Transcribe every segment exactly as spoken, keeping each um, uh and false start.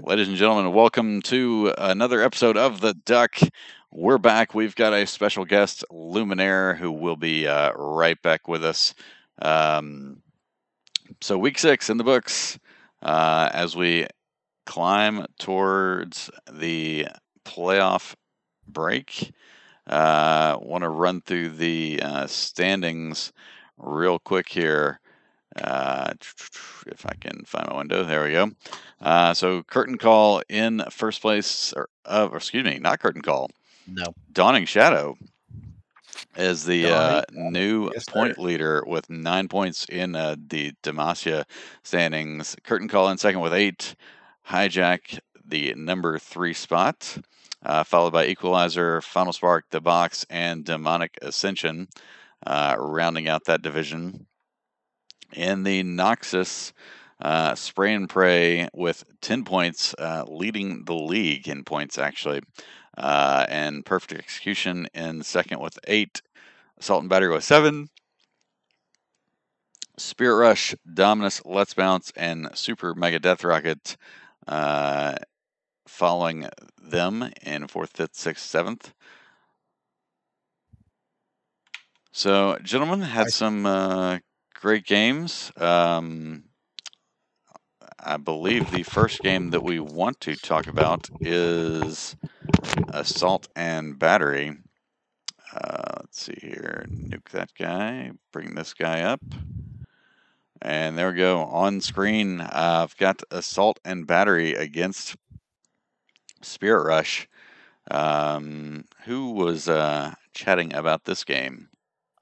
Ladies and gentlemen, welcome to another episode of The Duck. We're back. We've got a special guest, Luminaire, who will be uh, right back with us. Um, so week six in the books uh, as we climb towards the playoff break. I uh, want to run through the uh, standings real quick here. Uh, if I can find my window, there we go. Uh, so Curtain Call in first place, or, uh, or excuse me, not Curtain Call. No. Dawning Shadow is the uh, new yes, point sir. leader with nine points in uh, the Demacia standings. Curtain Call in second with eight. Hijack, the number three spot, uh, followed by Equalizer, Final Spark, The Box, and Demonic Ascension, uh, rounding out that division. In the Noxus, uh, Spray and Pray with ten points, uh, leading the league in points, actually. Uh, and Perfect Execution in second with eight. Assault and Battery with seven. Spirit Rush, Dominus, Let's Bounce, and Super Mega Death Rocket uh, following them in fourth, fifth, sixth, seventh. So, gentlemen, had some... Uh, Great games. Um, I believe the first game that we want to talk about is Assault and Battery. Uh, let's see here. Nuke that guy. Bring this guy up. And there we go. On screen, uh, I've got Assault and Battery against Spirit Rush. Um, who was uh, chatting about this game?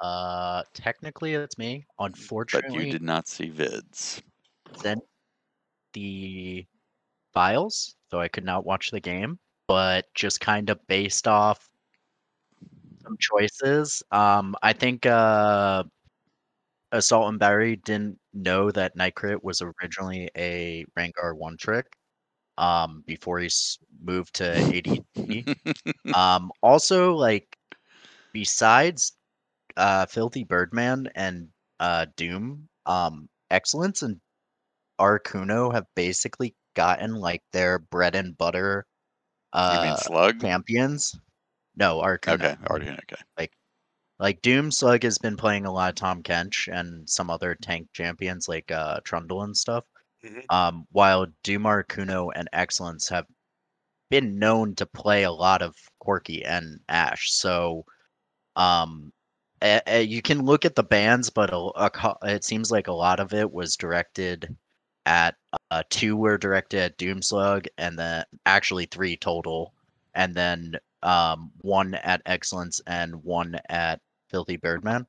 Uh, technically, it's me. Unfortunately, but you did not see vids. Sent the files, so I could not watch the game. But just kind of based off some choices, um, I think uh, Assault and Battery didn't know that Nightcrit was originally a rank R one trick. Um, before he moved to A D T. um, also, like besides. Uh, Filthy Birdman and uh, Doom, um, Excellence and Arcuno have basically gotten like their bread and butter uh, you mean Slug? Champions. No, Arcuno. Okay, Arcuno, okay. Like, like Doom, Slug has been playing a lot of Tom Kench and some other tank champions like uh, Trundle and stuff, mm-hmm. um, while Doom, Arcuno, and Excellence have been known to play a lot of Corki and Ashe, so um you can look at the bans, but a, a, it seems like a lot of it was directed at uh, two were directed at Doomslug, and then actually three total, and then um, one at Excellence and one at Filthy Birdman.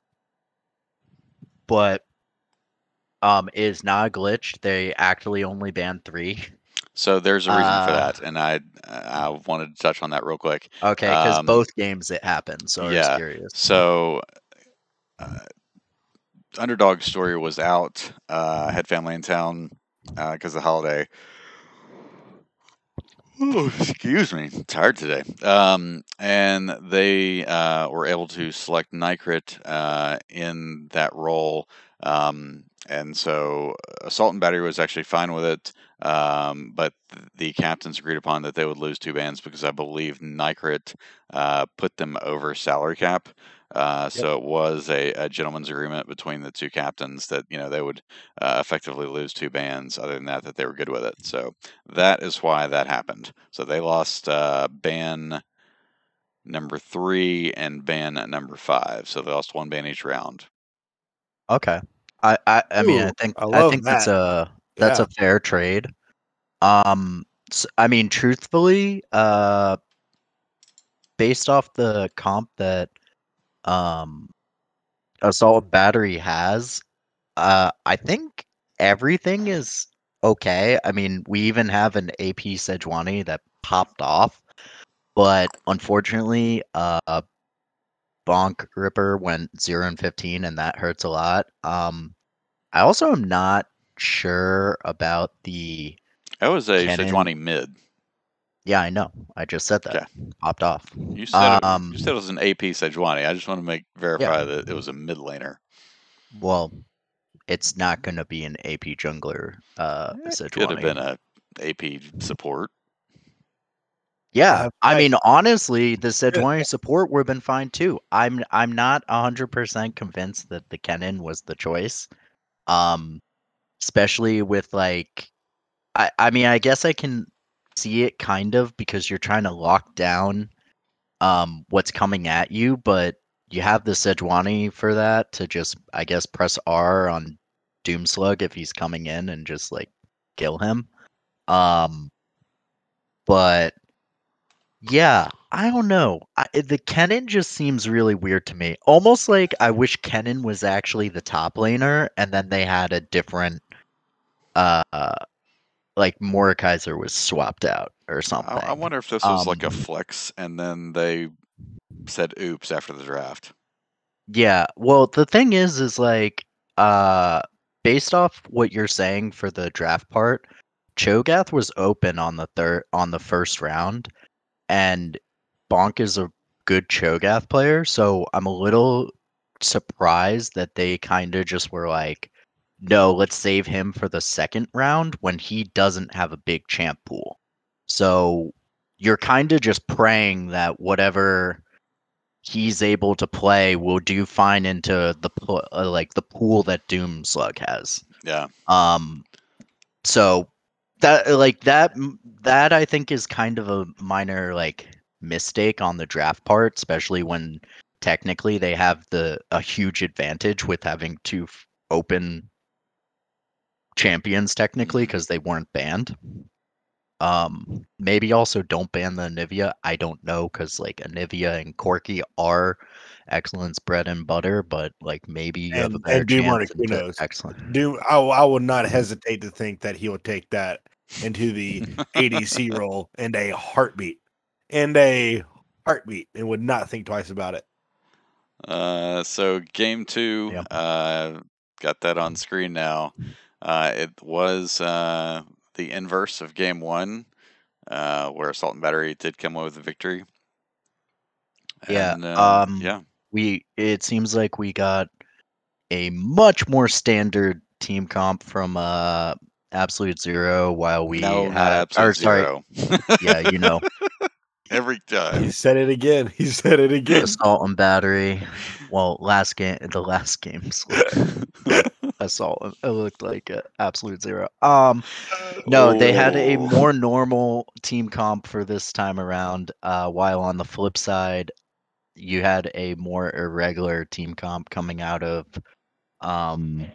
But um, it is not a glitch. They actually only banned three. So there's a reason uh, for that, and I I wanted to touch on that real quick. Okay, because um, both games it happened, so yeah. I was curious. So... Uh, Underdog Story was out. Uh, had family in town because uh, of the holiday. Ooh, excuse me, I'm tired today. Um, and they uh, were able to select Nightcrit uh, in that role, um, and so Assault and Battery was actually fine with it. Um, but the captains agreed upon that they would lose two bans because I believe Nightcrit uh, put them over salary cap. Uh, yep. So it was a, a gentleman's agreement between the two captains that, you know, they would uh, effectively lose two bans. Other than that, that they were good with it. So that is why that happened. So they lost uh, ban number three and ban number five. So they lost one ban each round. Okay. I, I, I Ooh, mean, I think, I I think that. that's a... That's yeah. a fair trade. Um, so, I mean, truthfully, uh, based off the comp that um, Assault Battery has, uh, I think everything is okay. I mean, we even have an A P Sejuani that popped off, but unfortunately, uh, Bonk Ripper went zero and fifteen, and that hurts a lot. Um, I also am not sure about the that was a Sejuani mid. Yeah, I know. I just said that. Okay. Popped off. You said, um, it, you said it was an A P Sejuani. I just want to make verify yeah. that it was a mid laner. Well, it's not going to be an A P jungler uh, Sejuani. It could have been a A P support. Yeah, I mean, honestly, the Sejuani support would have been fine too. I'm I'm not a hundred percent convinced that the Kennen was the choice, um, especially with like, I I mean, I guess I can see it kind of because you're trying to lock down, um, what's coming at you, but you have the Sejuani for that to just, I guess, press R on Doomslug if he's coming in and just like kill him, um, but. Yeah, I don't know. I, the Kennen just seems really weird to me. Almost like I wish Kennen was actually the top laner, and then they had a different, uh, like Mordekaiser was swapped out or something. I, I wonder if this um, was like a flex, and then they said "oops" after the draft. Yeah. Well, the thing is, is like, uh, based off what you're saying for the draft part, Cho'Gath was open on the third on the first round. And Bonk is a good Cho'Gath player, so I'm a little surprised that they kind of just were like, no, let's save him for the second round when he doesn't have a big champ pool. So you're kind of just praying that whatever he's able to play will do fine into the uh, like the pool that Doomslug has. Yeah. Um. So. That like that that I think is kind of a minor like mistake on the draft part, especially when technically they have the a huge advantage with having two open champions technically because they weren't banned. Um, maybe also don't ban the Anivia. I don't know because like Anivia and Corki are Excellent's bread and butter, but like maybe you and, have a better and chance. Who knows? Excellent. Do I? I will not hesitate to think that he'll take that into the A D C role in a heartbeat, and a heartbeat, and would not think twice about it. Uh, so game two, yep. uh, got that on screen now. Uh, it was uh. the inverse of game one, uh, where Assault and Battery did come away with the victory. Yeah, and, uh, um, yeah. We it seems like we got a much more standard team comp from uh, Absolute Zero, while we no, had Absolute or, Zero. Sorry, yeah, you know, every time he said it again. He said it again. Assault and Battery. Well, last game, the last game's. Assault. It looked like an Absolute Zero. Um, no, oh. They had a more normal team comp for this time around. Uh, while on the flip side, you had a more irregular team comp coming out of, um,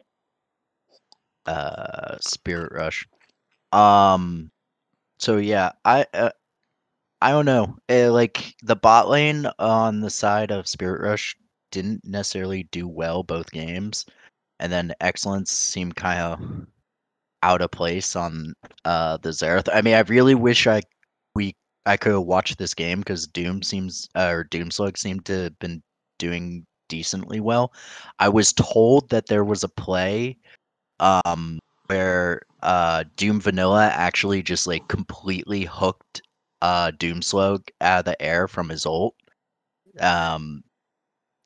uh, Spirit Rush. Um, so yeah, I, uh, I don't know. It, like the bot lane on the side of Spirit Rush didn't necessarily do well both games. And then Excellence seemed kind of out of place on uh, the Xerath. I mean, I really wish I we I could have watched this game because Doom seems uh, or Doomslug seemed to have been doing decently well. I was told that there was a play um, where uh, Doom Vanilla actually just like completely hooked uh, Doomslug out of the air from his ult. Um,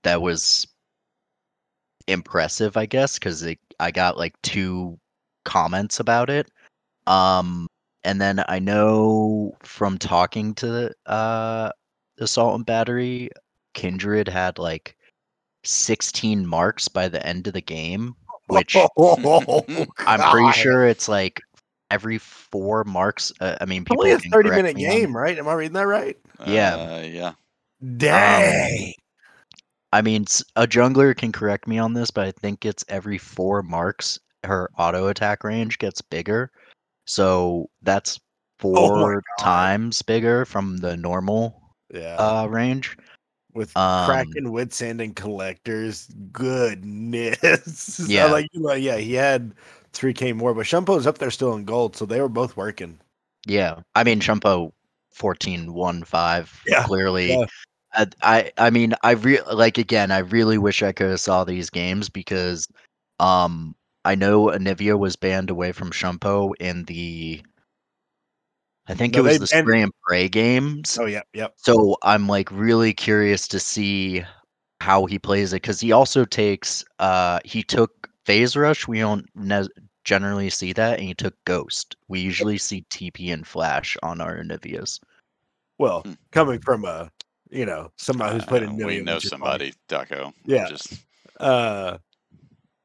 that was. Impressive, I guess, because I got like two comments about it. Um, and then I know from talking to uh, Assault and Battery, Kindred had like sixteen marks by the end of the game, which oh, I'm pretty sure it's like every four marks. Uh, I mean, people only a thirty minute game, right? Am I reading that right? Yeah, uh, yeah, dang. Um, I mean, a jungler can correct me on this, but I think it's every four marks, her auto attack range gets bigger. So that's four oh times bigger from the normal yeah. uh, range. With um, Kraken, Witsend, and Collectors. Goodness. Yeah. like, yeah, he had three K more, but Shumpo's up there still in gold, so they were both working. Yeah. I mean, Shumpo fourteen one five, yeah. clearly. Yeah. I I mean I re like again I really wish I could have saw these games because um I know Anivia was banned away from Shumpo in the I think no, it was the Spray and Pray games. Oh yeah, yeah. So I'm like really curious to see how he plays it because he also takes uh he took Phase Rush. We don't ne generally see that, and you took Ghost. We usually see T P and Flash on our Niveas. Well, hmm. coming from a, you know, somebody who's played uh, in Nivea. We know somebody, Daco. Yeah. Just... Uh,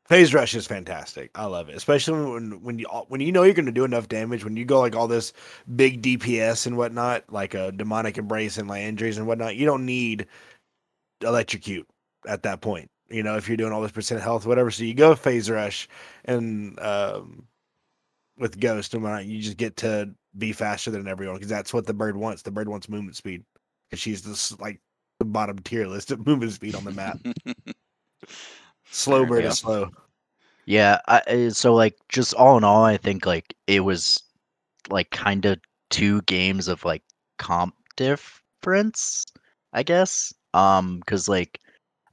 Phase Rush is fantastic. I love it, especially when when you when you know you're going to do enough damage. When you go like all this big D P S and whatnot, like a Demonic Embrace and Landry's and whatnot, you don't need Electrocute at that point. You know, if you're doing all this percent health, whatever. So you go Phase Rush and um, with Ghost and whatnot, you just get to be faster than everyone because that's what the bird wants. The bird wants movement speed because she's this like the bottom tier list of movement speed on the map. Slow bird is slow. Yeah, I, so like just all in all, I think like it was like kind of two games of like comp difference, I guess. Um, because like,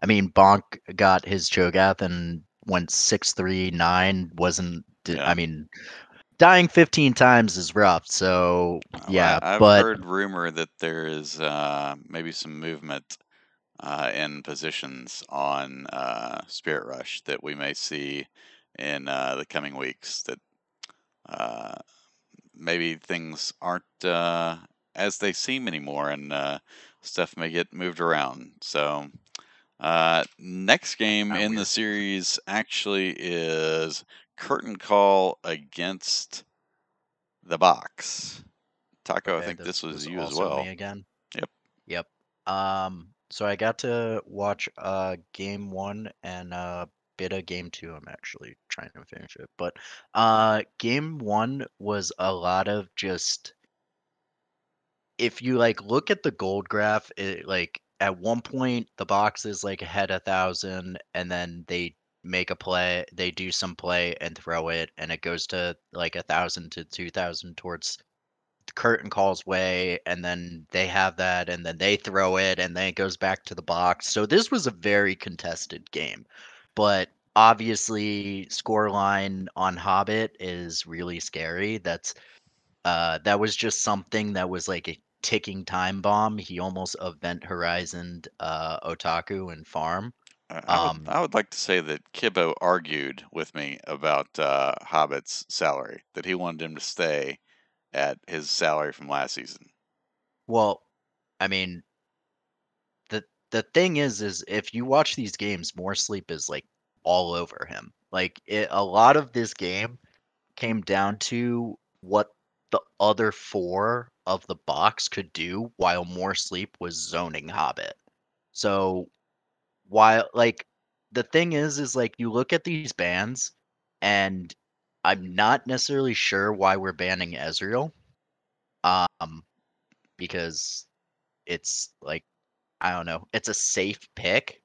I mean, Bonk got his Cho'Gath and went six three nine. Wasn't yeah. I mean, dying fifteen times is rough. So yeah, I, I've but... heard rumor that there is uh maybe some movement. Uh, in positions on uh, Spirit Rush that we may see in uh, the coming weeks, that uh, maybe things aren't uh, as they seem anymore, and uh, stuff may get moved around. So uh, next game oh, in yeah. the series actually is Curtain Call against the Box. Taco, okay, I think this, this was you as well. Me again. Yep. Yep. Um. So I got to watch uh, game one and uh, bit of game two. I'm actually trying to finish it. But uh, game one was a lot of just... If you like look at the gold graph, it, like at one point the box is like ahead a thousand, and then they make a play. They do some play and throw it, and it goes to like a thousand to two thousand towards... Curtain Call's way, and then they have that, and then they throw it, and then it goes back to the box. So this was a very contested game, but obviously scoreline on Hobbit is really scary. That's uh that was just something that was like a ticking time bomb. He almost event horizoned uh Otaku and Farm. I, I, um, would, I would like to say that Kibbo argued with me about uh Hobbit's salary, that he wanted him to stay at his salary from last season. Well, I mean, the the thing is, is if you watch these games, More Sleep is like all over him. Like it, a lot of this game came down to what the other four of the box could do while More Sleep was zoning Hobbit. So while like the thing is, is like you look at these bans, and I'm not necessarily sure why we're banning Ezreal, um, because it's like, I don't know, it's a safe pick,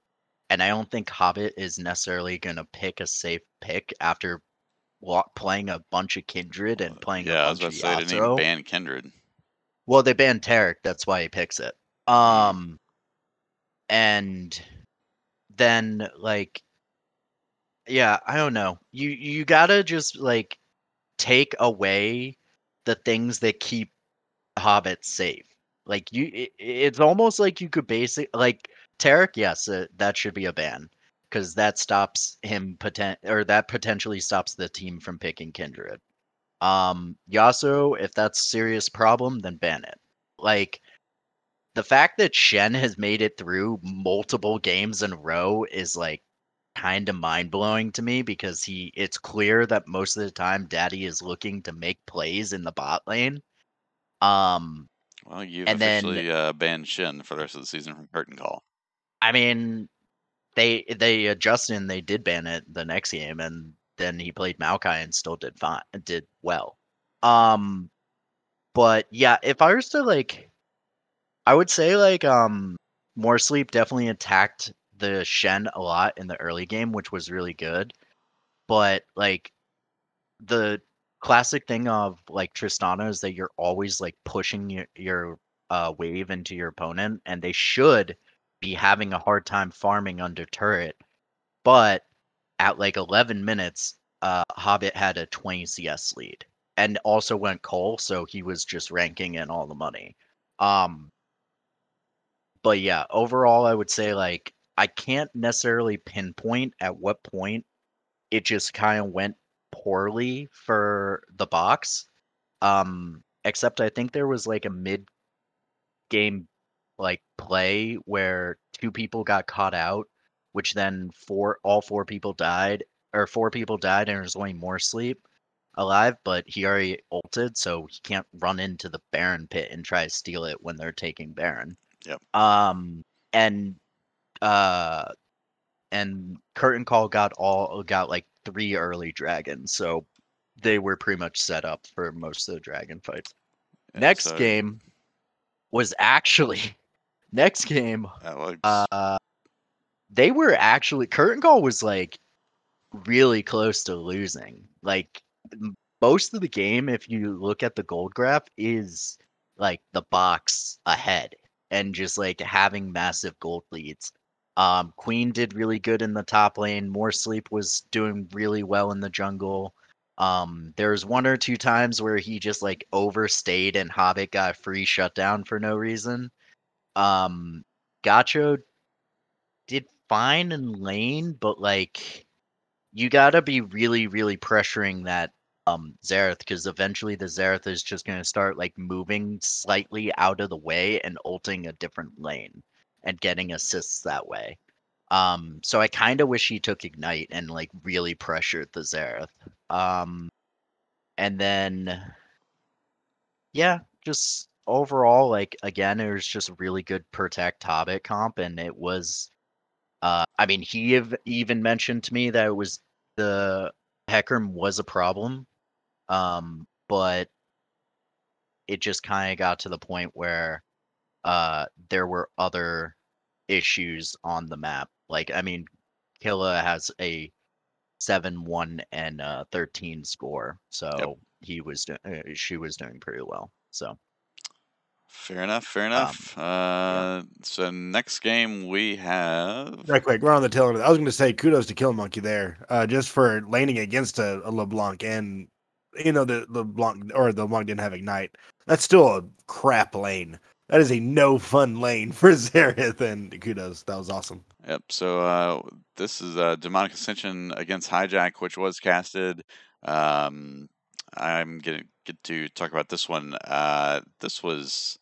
and I don't think Hobbit is necessarily going to pick a safe pick after playing a bunch of Kindred and playing yeah, a bunch of Yasuo. Yeah, I was about to say, they didn't even ban Kindred. Well, they banned Taric, that's why he picks it. Um, and then, like... Yeah, I don't know. You you gotta just like take away the things that keep Hobbits safe. Like you, it, it's almost like you could basic like Taric. Yes, uh, that should be a ban because that stops him potent or that potentially stops the team from picking Kindred. Um, Yasuo, if that's a serious problem, then ban it. Like the fact that Shen has made it through multiple games in a row is like kind of mind-blowing to me, because he it's clear that most of the time Daddy is looking to make plays in the bot lane. Um well, you've officially then, uh, banned Shen for the rest of the season from Curtain Call. I mean, they they adjusted and they did ban it the next game, and then he played Maokai and still did fine, did well. Um but yeah, if I was to like, I would say like um More Sleep definitely attacked the Shen a lot in the early game, which was really good, but like the classic thing of like Tristana is that you're always like pushing your, your uh wave into your opponent, and they should be having a hard time farming under turret, but at like eleven minutes uh Hobbit had a twenty C S lead and also went Cole, so he was just ranking in all the money. Um but yeah, overall I would say like I can't necessarily pinpoint at what point it just kind of went poorly for the box. Um, except I think there was like a mid-game like play where two people got caught out, which then four all four people died, or four people died, and there's only more sleep alive. But he already ulted, so he can't run into the Baron pit and try to steal it when they're taking Baron. Yep. Um, and uh, and Curtain Call got all got like three early dragons, so they were pretty much set up for most of the dragon fights. And next so... game was actually next game. That looks... Uh, they were actually Curtain Call was like really close to losing. Like most of the game, if you look at the gold graph, is like the box ahead and just like having massive gold leads. Um, Queen did really good in the top lane. More Sleep was doing really well in the jungle. Um, there was one or two times where he just like overstayed and Hobbit got a free shutdown for no reason. Um, Gacho did fine in lane, but like you gotta be really, really pressuring that um Xerath, because eventually the Xerath is just gonna start like moving slightly out of the way and ulting a different lane and getting assists that way. Um, so I kind of wish he took Ignite and like really pressured the Xerath. Um, and then, yeah, just overall, like again, it was just really good Protect Hobbit comp, and it was. Uh, I mean, he have even mentioned to me that it was the Hecarim was a problem, um, but it just kind of got to the point where uh, there were other issues on the map. Like, I mean, Killa has a seven one and a thirteen score, so yep. he was do- she was doing pretty well. So. Fair enough, fair enough. Um, uh, yeah. So next game we have... Right quick, we're on the tail end of that. I was going to say kudos to Kill Monkey there, uh, just for laning against a, a LeBlanc, and, you know, the LeBlanc, or the LeBlanc didn't have Ignite. That's still a crap lane. That is a no-fun lane for Xerath, and kudos. That was awesome. Yep, so uh, this is a Demonic Ascension against Hijack, which was casted. Um, I'm going to get to talk about this one. Uh, this was...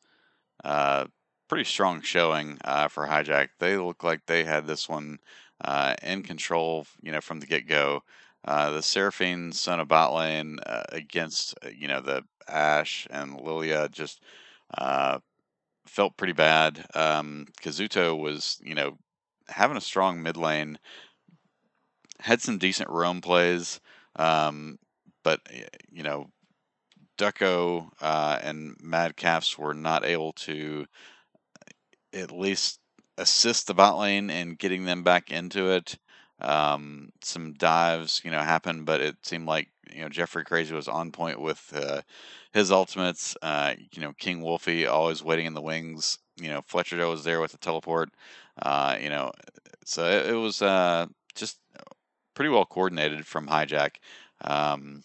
Uh, pretty strong showing uh, for Hijack. They look like they had this one uh, in control, you know, from the get-go. Uh, the Seraphine, Sona bot lane uh, against, you know, the Ashe and Lilia just uh, felt pretty bad. Um, Kazuto was, you know, having a strong mid lane, had some decent roam plays, um, but, you know, Ducko uh, and Mad Calfs were not able to at least assist the bot lane in getting them back into it. Um, some dives, you know, happened, but it seemed like, you know, Jeffrey Crazy was on point with uh, his ultimates. Uh, you know, King Wolfie always waiting in the wings. You know, Fletcher Doe was there with the teleport. Uh, you know, so it, it was uh, just pretty well coordinated from Hijack. Um,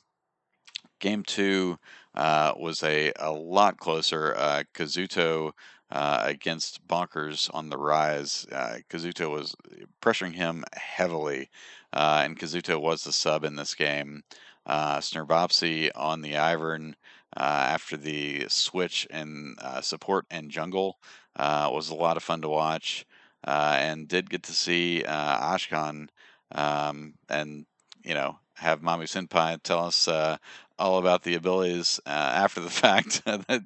game two. Uh, was a, a lot closer. Uh, Kazuto uh, against Bonkers on the Rise. Uh, Kazuto was pressuring him heavily, uh, and Kazuto was the sub in this game. Uh, Snurbopsy on the Ivern uh, after the switch in uh, support and jungle uh, was a lot of fun to watch, uh, and did get to see uh, Ashkan um, and, you know, have Mami Senpai tell us uh, all about the abilities uh, after the fact that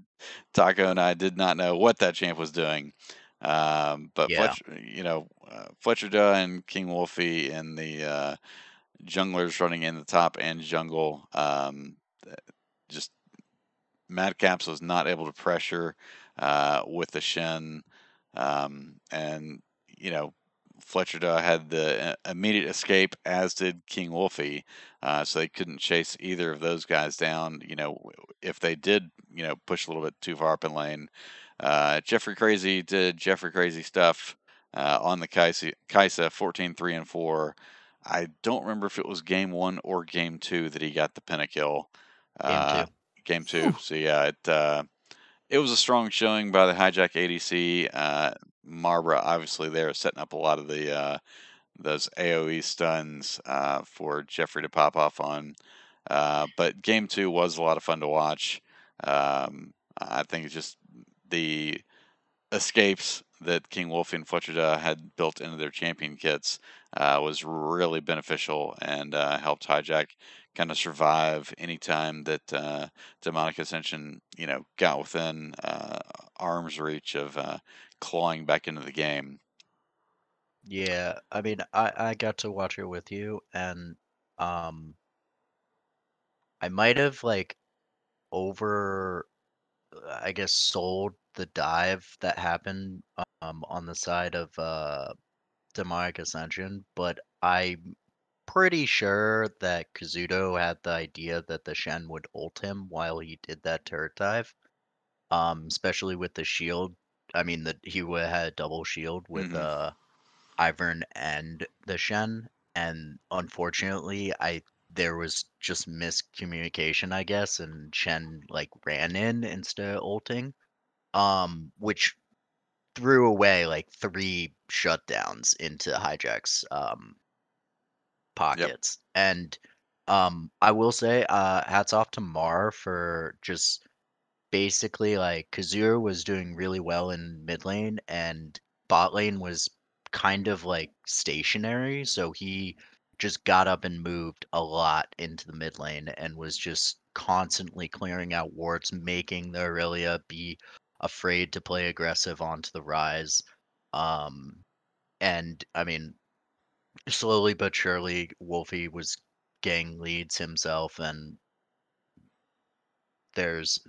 Taco and I did not know what that champ was doing. Um, but, yeah. Fletcher, you know, uh, Fletcher Duh and King Wolfie and the uh, junglers running in the top and jungle. Um, just Mad Caps was not able to pressure uh, with the Shen. Um, and, you know, Fletcher Duh had the immediate escape, as did King Wolfie, uh, so they couldn't chase either of those guys down. You know, if they did, you know, push a little bit too far up in lane. Uh, Jeffrey Crazy did Jeffrey Crazy stuff uh, on the Kaisa, Kaisa fourteen three and four. I don't remember if it was game one or game two that he got the pentakill. Uh, game two. Game two. So yeah, it uh, it was a strong showing by the Hijack A D C. Uh, Marbra, obviously, there setting up a lot of the uh, those A O E stuns uh, for Jeffrey to pop off on. Uh, but game two was a lot of fun to watch. Um, I think it's just the escapes that King Wolfie and Fletcher Duh had built into their champion kits uh, was really beneficial and uh, helped Hijack kind of survive any time that uh, Demonic Ascension, you know, got within uh, arm's reach of uh, clawing back into the game. Yeah, I mean, I, I got to watch it with you, and um, I might have, like, over, I guess, sold the dive that happened um, on the side of uh, Demonic Ascension, but I'm pretty sure that Kazuto had the idea that the Shen would ult him while he did that turret dive, um, especially with the shield. I mean, the, he had a double shield with mm-hmm. uh, Ivern and the Shen, and unfortunately, I there was just miscommunication, I guess, and Shen, like, ran in instead of ulting, um, which threw away, like, three shutdowns into Hijack's um, pockets. Yep. And um, I will say, uh, hats off to Mar for just basically, like, Kazuya was doing really well in mid lane, and bot lane was kind of, like, stationary, so he just got up and moved a lot into the mid lane and was just constantly clearing out wards, making the Aurelia be afraid to play aggressive onto the Rise. Um, and, I mean, slowly but surely, Wolfie was getting leads himself, and there's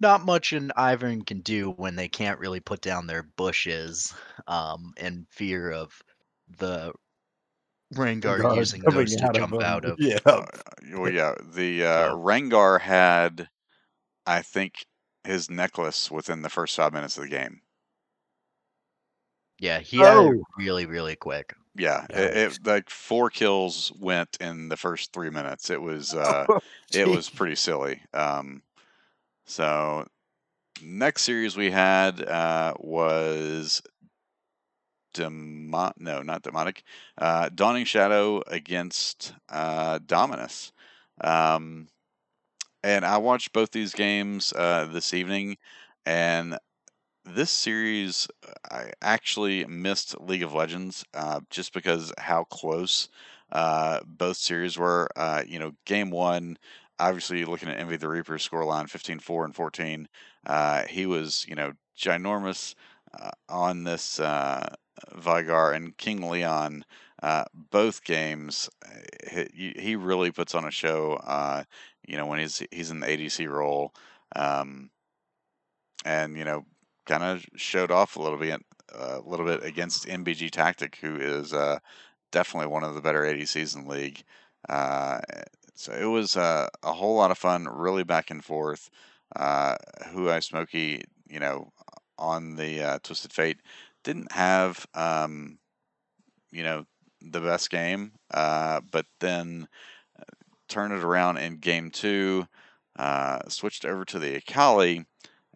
not much an Ivern can do when they can't really put down their bushes um, in fear of the Rengar God, using those to jump of out of. Yeah. Uh, well, yeah. The uh, Rengar had, I think, his necklace within the first five minutes of the game. Yeah, he had oh. it really, really quick. Yeah, yeah. It, it, like four kills went in the first three minutes. It was uh, oh, it was pretty silly. Um, so next series we had uh, was. Demo- no, not demonic. Uh, Dawning Shadow against uh, Dominus. Um, and I watched both these games uh, this evening. And this series, I actually missed League of Legends uh, just because how close uh, both series were. Uh, you know, game one, obviously looking at Envy the Reaper's scoreline, fifteen four and fourteen. Uh, he was, you know, ginormous uh, on this. Uh, Vygar and King Leon, uh, both games, he, he really puts on a show. Uh, you know, when he's he's in the A D C role, um, and you know, kind of showed off a little bit, a uh, little bit against M B G Tactic, who is uh, definitely one of the better A D Cs in the league. Uh, so it was uh, a whole lot of fun, really back and forth. Uh, Huai Smoky, you know, on the uh, Twisted Fate. Didn't have, um, you know, the best game, uh, but then turned it around in game two, uh, switched over to the Akali,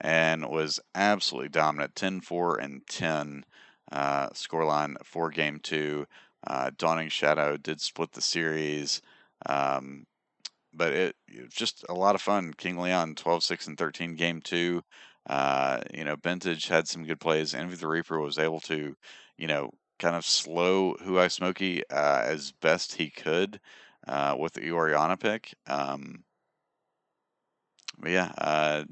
and was absolutely dominant, ten four and ten uh, scoreline for game two. Uh, Dawning Shadow did split the series, um, but it, it was just a lot of fun. King Leon, twelve six and thirteen, game two. Uh, you know, Bentage had some good plays. Envy the Reaper was able to, you know, kind of slow Huai Smoky uh, as best he could uh, with the Orianna pick. Um, but yeah, uh,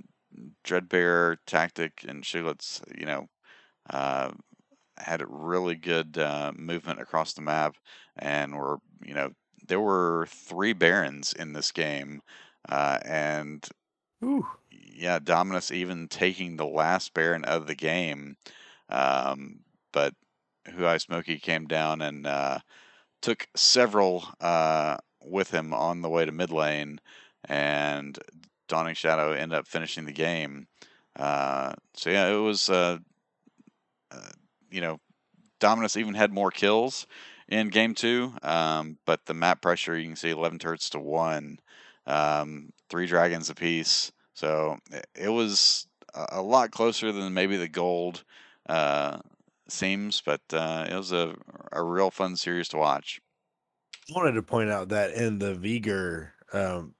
Dreadbearer, Tactic, and Shulets, you know, uh, had really good uh, movement across the map, and were, you know, there were three Barons in this game, uh, and. Ooh. Yeah, Dominus even taking the last Baron of the game, um, but Huai Smoky came down and uh, took several uh, with him on the way to mid lane, and Dawning Shadow ended up finishing the game. Uh, so yeah, it was uh, uh, you know, Dominus even had more kills in game two, um, but the map pressure, you can see eleven turrets to one. Um, three dragons apiece. So it was a lot closer than maybe the gold uh, seems, but uh, it was a, a real fun series to watch. wanted to point out that in the Viger um,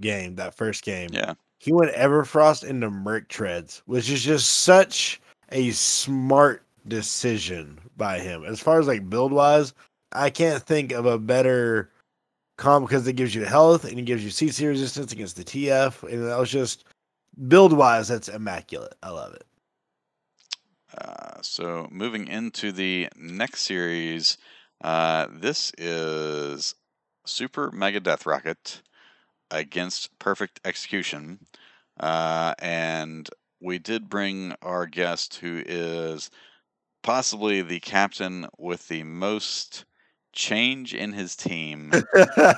game, that first game, yeah, he went Everfrost into Merc Treads, which is just such a smart decision by him. As far as like build wise, I can't think of a better comp because it gives you health and it gives you C C resistance against the T F, and that was just build wise. That's immaculate. I love it. Uh, so moving into the next series, uh, this is Super Mega Death Rocket against Perfect Execution. Uh, and we did bring our guest who is possibly the captain with the most change in his team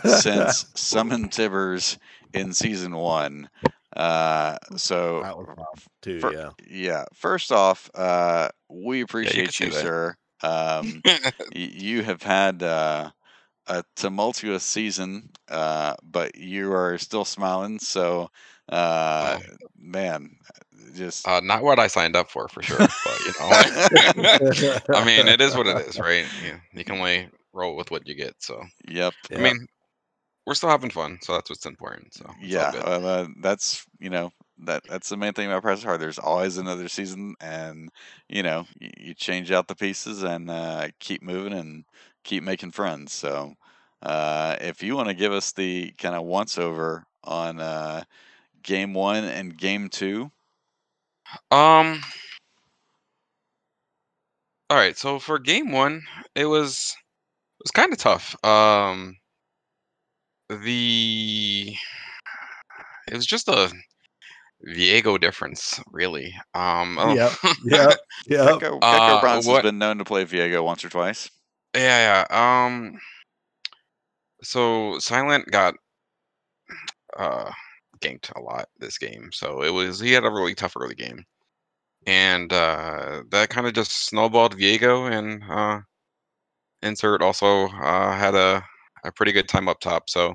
since Summon Tibbers in season one. Uh, so that was off too, for, yeah. yeah. First off, uh, we appreciate yeah, you, you sir. Um, you have had uh, a tumultuous season, uh, but you are still smiling. So, uh, oh. man, just uh, not what I signed up for, for sure. But you know, I mean, it is what it is, right? You, you can only roll with what you get. So, yep. I mean. We're still having fun, so that's what's important. So yeah, uh, that's you know that that's the main thing about Press Hard. There's always another season, and you know you, you change out the pieces and uh, keep moving and keep making friends. So uh, if you want to give us the kind of once over on uh, game one and game two, um, all right. So for game one, it was it was kind of tough. Um. The it was just a Viego difference, really. Um, oh. Yeah, yeah, yeah. Gekko, Gekko uh, Bronze has been known to play Viego once or twice. Yeah, yeah. Um, so Silent got uh ganked a lot this game, so it was he had a really tough early game, and uh, that kind of just snowballed Viego, and uh, Insert also uh, had a. a pretty good time up top. So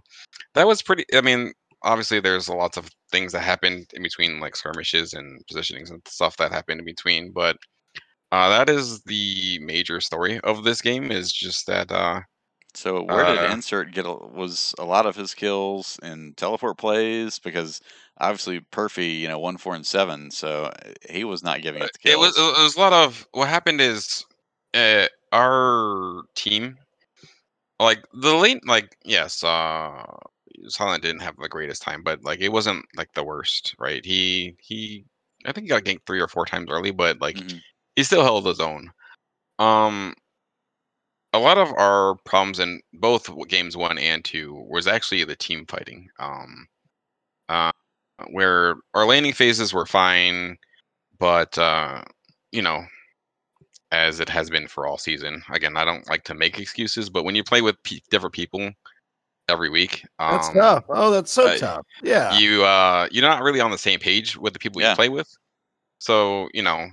that was pretty, I mean, obviously there's lots of things that happened in between, like skirmishes and positionings and stuff that happened in between, but uh, that is the major story of this game, is just that. Uh, so where uh, did Insert get, a, was a lot of his kills in teleport plays? Because obviously Perfy, you know, one, four, and seven, so he was not giving up the kills. It was, it was a lot of, what happened is uh, our team, like the late, like yes, uh, Silent didn't have the greatest time, but like it wasn't like the worst, right? He he, I think he got ganked three or four times early, but like mm-hmm. he still held his own. Um, a lot of our problems in both games one and two was actually the team fighting. Um, uh, where our laning phases were fine, but uh, you know. As it has been for all season. Again, I don't like to make excuses, but when you play with p different people every week, um, that's tough. Oh, that's so uh, tough. Yeah, you uh, you're not really on the same page with the people yeah. you play with. So you know,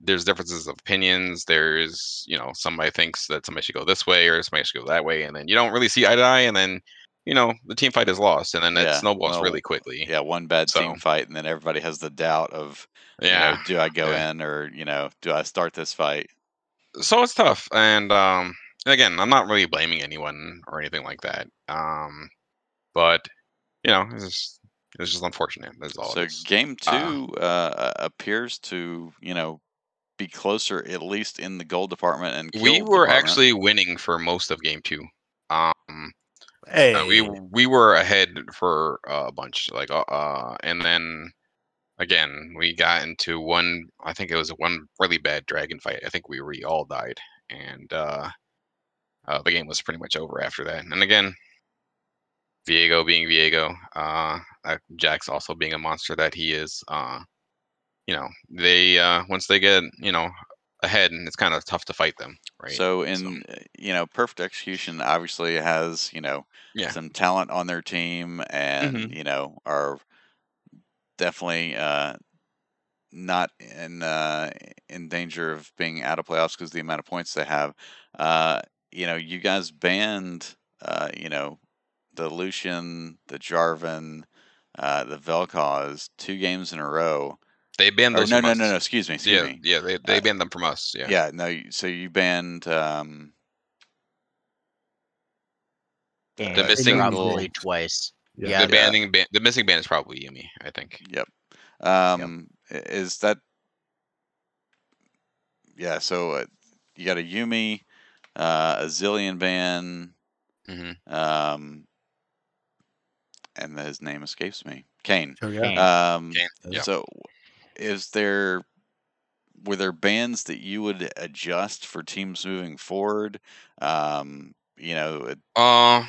there's differences of opinions. There's you know, somebody thinks that somebody should go this way or somebody should go that way, and then you don't really see eye to eye, and then you know, the team fight is lost, and then it yeah. snowballs well, really quickly. Yeah, one bad so. team fight, and then everybody has the doubt of, yeah, you know, do I go yeah. in or, you know, do I start this fight? So it's tough. And um, again, I'm not really blaming anyone or anything like that. Um, but, you know, it's just, it's just unfortunate. That's all. So it is. Game two uh, uh, appears to, you know, be closer, at least in the gold department. And we were department. actually winning for most of game two. Um, Hey. Uh, we we were ahead for uh, a bunch, like uh, uh, and then again we got into one. I think it was one really bad dragon fight. I think we, we all died, and uh, uh, the game was pretty much over after that. And again, Viego being Viego, uh, uh, Jax also being a monster that he is. Uh, you know, they uh, once they get you know ahead, and it's kind of tough to fight them. Right. So in so. you know, Perfect Execution obviously has you know yeah. some talent on their team, and mm-hmm. you know are definitely uh, not in uh, in danger of being out of playoffs because of the amount of points they have. Uh, you know, you guys banned uh, you know the Lucian, the Jarvan, uh, the Vel'Koz two games in a row. They banned those. No, no, no, no. Excuse me. Excuse yeah, me. Yeah, they they banned uh, them from us. Yeah. Yeah. No. So you banned. Um, Damn. The missing probably twice. Yeah. yeah. The banning, ban the missing ban is probably Yumi, I think. Yep. Um, yep. Is that? Yeah. So uh, you got a Yumi, uh, a Zillion ban, mm-hmm. um, and his name escapes me. Kane. Oh, yeah. Um, Kane. Yeah. So, is there? Were there bans that you would adjust for teams moving forward? Um, you know, uh,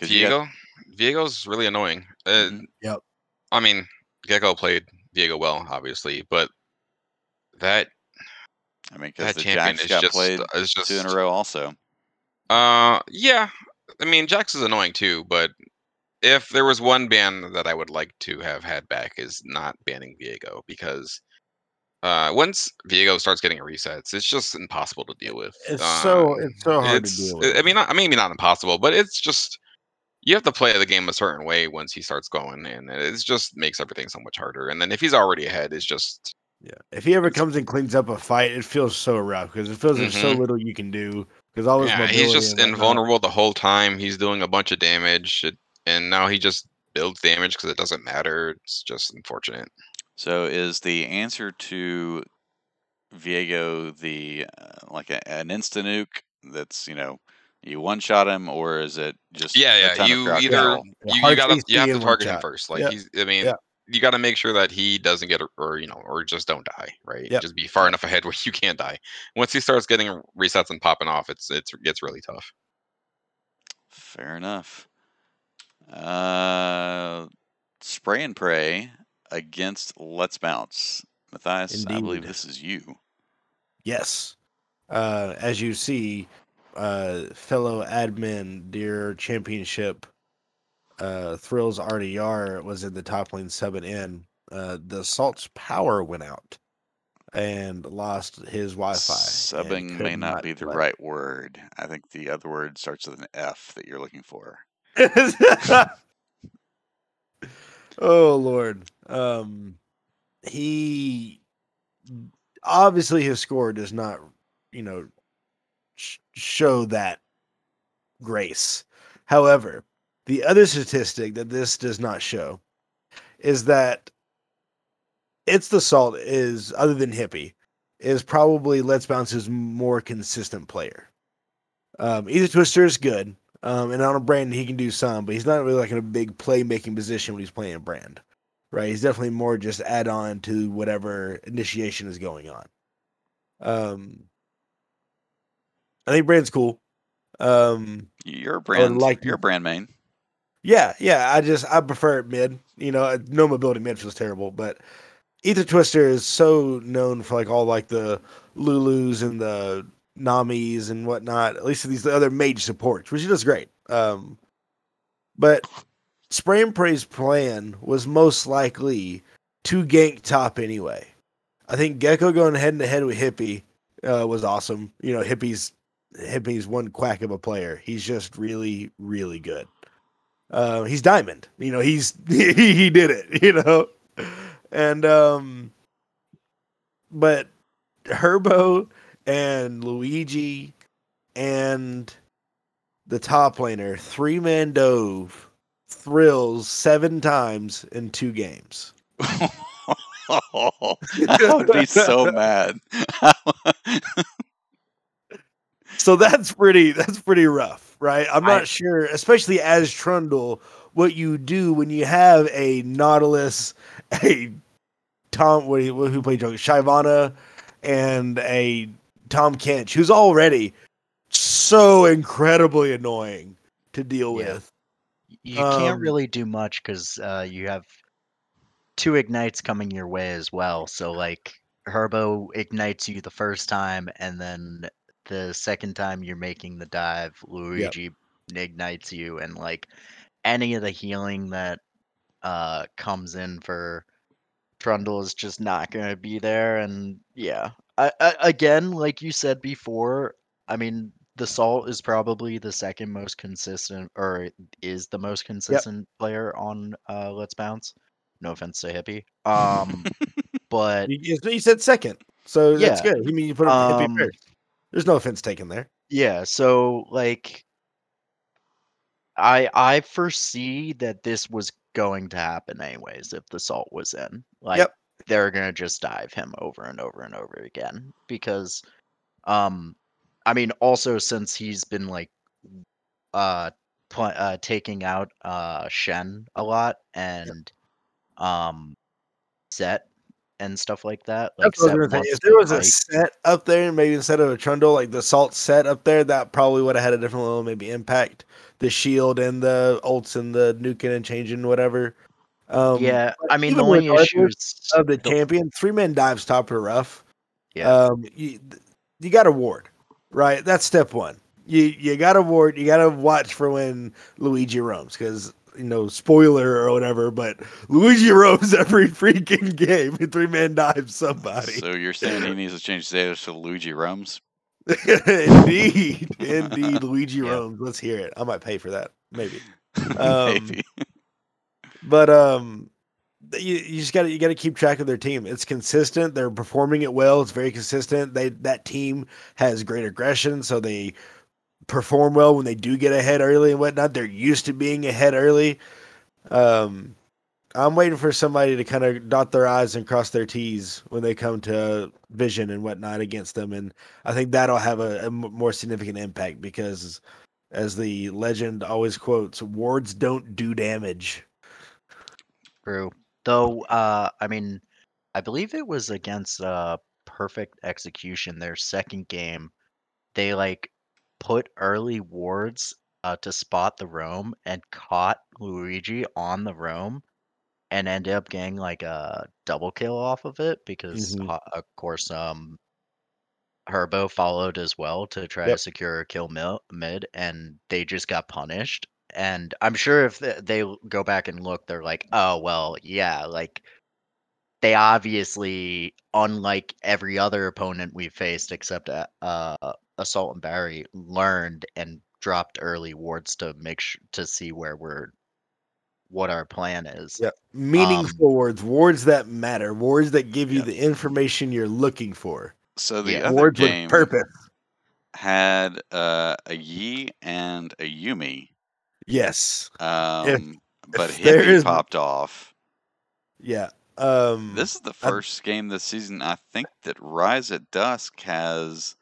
Viego. Got... Viego's really annoying. Uh, mm-hmm. Yep. I mean, Gecko played Viego well, obviously, but that. I mean, because the Jax got just, played just, two in a row, also. Uh, yeah. I mean, Jax is annoying too, but if there was one ban that I would like to have had back is not banning Viego, because. Uh, once Viego starts getting resets, it's just impossible to deal with. It's um, so it's so hard it's, to deal with. I mean, not, I mean, maybe not impossible, but it's just you have to play the game a certain way once he starts going, and it just makes everything so much harder. And then if he's already ahead, it's just yeah. If he ever comes and cleans up a fight, it feels so rough because it feels mm-hmm. there's so little you can do because all his yeah, he's just invulnerable the whole time. He's doing a bunch of damage, and now he just builds damage because it doesn't matter. It's just unfortunate. So is the answer to Viego the uh, like a, an insta nuke that's, you know, you one shot him, or is it just yeah yeah a ton you of either yeah. you, you got you have to target him first, like yeah. he's, I mean yeah. you got to make sure that he doesn't get or you know or just don't die, right? Yep. Just be far enough ahead where you can't die. Once he starts getting resets and popping off, it's it's it gets really tough. Fair enough. Uh, Spray and Pray against Let's Bounce. Matthias, indeed. I believe this is you. Yes. Uh, as you see, uh, fellow admin, dear championship, uh, Thrills R D R was in the top lane sub and in. Uh, the Salt's power went out and lost his Wi-Fi. Subbing may not, not be the play. right word. I think the other word starts with an F that you're looking for. Oh, Lord. Um, he obviously his score does not, you know, sh show that grace. However, the other statistic that this does not show is that it's the Salt is, other than Hippie, is probably Let's Bounce's more consistent player. Um, either Twister is good. Um, and on a Brand, he can do some, but he's not really like in a big playmaking position when he's playing a Brand, right? He's definitely more just add on to whatever initiation is going on. Um, I think Brand's cool. Um, your Brand, like your Brand main. Yeah, yeah. I just I prefer it mid. You know, no mobility mid feels terrible, but Aether Twister is so known for like all like the Lulus and the Namis and whatnot, at least these other mage supports, which is great. Um, but Spray and Pray's plan was most likely to gank top anyway. I think Gecko going head to head with Hippie uh, was awesome. You know, Hippie's Hippie's one quack of a player. He's just really, really good. Uh, he's diamond. You know, he's he, he did it. You know, and um, but Herbo and Luigi and the top laner three man dove Thrills seven times in two games. Oh, I would be so mad. So that's pretty that's pretty rough, right? I'm not I, sure, especially as Trundle, what you do when you have a Nautilus, a Tom what you, who played Shyvana, and a Tom Kench, who's already so incredibly annoying to deal yeah. with. You um, can't really do much because uh, you have two ignites coming your way as well. So, like, Herbo ignites you the first time, and then the second time you're making the dive, Luigi yeah. ignites you, and, like, any of the healing that uh, comes in for Trundle is just not going to be there, and, yeah. I, I, again, like you said before, I mean, the Salt is probably the second most consistent, or is the most consistent yep. player on uh, Let's Bounce. No offense to Hippie, um, but you, you said second, so yeah. that's good. You mean you put him um, Hippie first? There's no offense taken there. Yeah. So like, I I foresee that this was going to happen anyways if the salt was in. Like yep. they're gonna just dive him over and over and over again because, um, I mean, also since he's been like, uh, pl- uh taking out uh Shen a lot and, yep. um, Set and stuff like that. Like Set if there was a Set up there, maybe instead of a Trundle, like the Salt Set up there, that probably would have had a different little maybe impact. The shield and the ults and the nuking and changing whatever. Um, yeah, I mean the only issue is of the, the champion three man dives top her rough. Yeah, um, you you got a ward, right? That's step one. You you got a ward. You got to watch for when Luigi roams because you know spoiler or whatever. But Luigi roams every freaking game. Three man dives somebody. So you're saying he needs to change status to Luigi roams? indeed, indeed, Luigi yeah. roams. Let's hear it. I might pay for that. Maybe. Um, Maybe. But um, you, you just got to you got to keep track of their team. It's consistent. They're performing it well. It's very consistent. They that team has great aggression, so they perform well when they do get ahead early and whatnot. They're used to being ahead early. Um, I'm waiting for somebody to kind of dot their I's and cross their T's when they come to Vision and whatnot against them, and I think that'll have a, a more significant impact because, as the legend always quotes, wards don't do damage. True. Though, uh, I mean, I believe it was against uh, Perfect Execution, their second game. They, like, put early wards uh, to spot the roam and caught Luigi on the roam and ended up getting, like, a double kill off of it because, mm-hmm. uh, of course, um, Herbo followed as well to try yep. to secure a kill mil- mid, and they just got punished. And I'm sure if they go back and look, they're like, oh, well, yeah, like they obviously, unlike every other opponent we faced except uh, Assault and Barry, learned and dropped early wards to make sure to see where we're what our plan is. Yeah. Meaningful um, wards, wards that matter, wards that give you yeah. the information you're looking for. So the yeah, other wards game with purpose had uh, a Yi and a Yumi. Yes, um, if, but if Hippie is... popped off. Yeah, um, this is the first I'm... game this season I think that Rise at Dusk has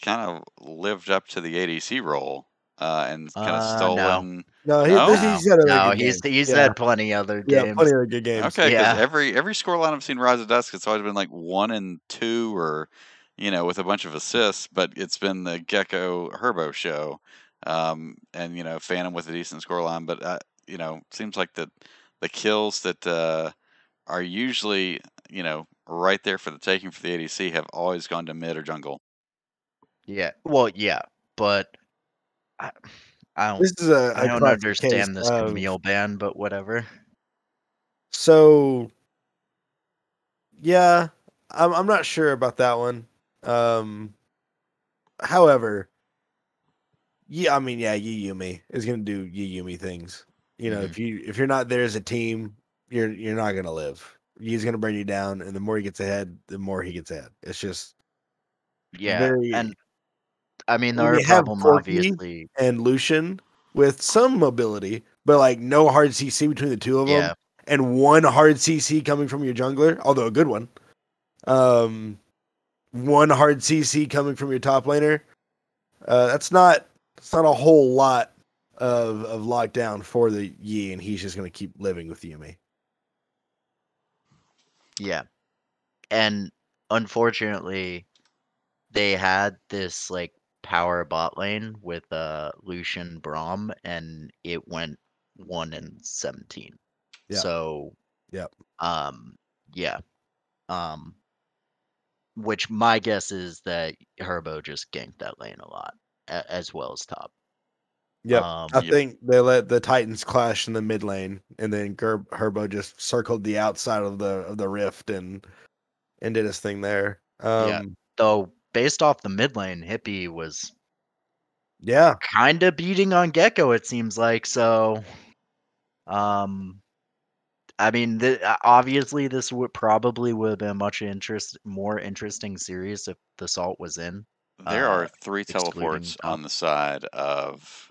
kind of lived up to the A D C role uh, and kind of uh, stolen. No, no, he, no? He's, he's, no he's he's yeah. had plenty other games. Yeah, plenty other good games. Okay, because yeah. every every scoreline I've seen Rise at Dusk, it's always been like one and two, or you know, with a bunch of assists. But it's been the Gecko Herbo show. Um, and, you know, Phantom with a decent scoreline, but, uh, you know, seems like that the kills that uh, are usually, you know, right there for the taking for the A D C have always gone to mid or jungle. Yeah. Well, yeah, but I, I don't, this is a, I don't understand this of... Camille ban, but whatever. So, yeah, I'm, I'm not sure about that one. Um, however... Yeah, I mean, yeah, Yu Yumi is gonna do Yu Yumi things. You know, mm-hmm. if you if you're not there as a team, you're you're not gonna live. He's gonna bring you down, and the more he gets ahead, the more he gets ahead. It's just yeah, very... and I mean, there are problem obviously and Lucian with some mobility, but like no hard C C between the two of them, yeah. and one hard C C coming from your jungler, although a good one. Um, one hard C C coming from your top laner. Uh, that's not. It's not a whole lot of of lockdown for the Yi, and he's just going to keep living with Yumi. Yeah. And unfortunately, they had this like power bot lane with uh, Lucian Braum, and it went one and seventeen. Yeah. So, yeah. Um, yeah. Um, which my guess is that Herbo just ganked that lane a lot. As well as top. Yeah, um, I yep. think they let the Titans clash in the mid lane, and then Ger- Herbo just circled the outside of the of the rift and and did his thing there. Um, yeah, though based off the mid lane, Hippie was yeah kind of beating on Gecko. It seems like so. Um, I mean, th- obviously this would probably would have been much interest more interesting series if the salt was in. There are three uh, teleports on the side of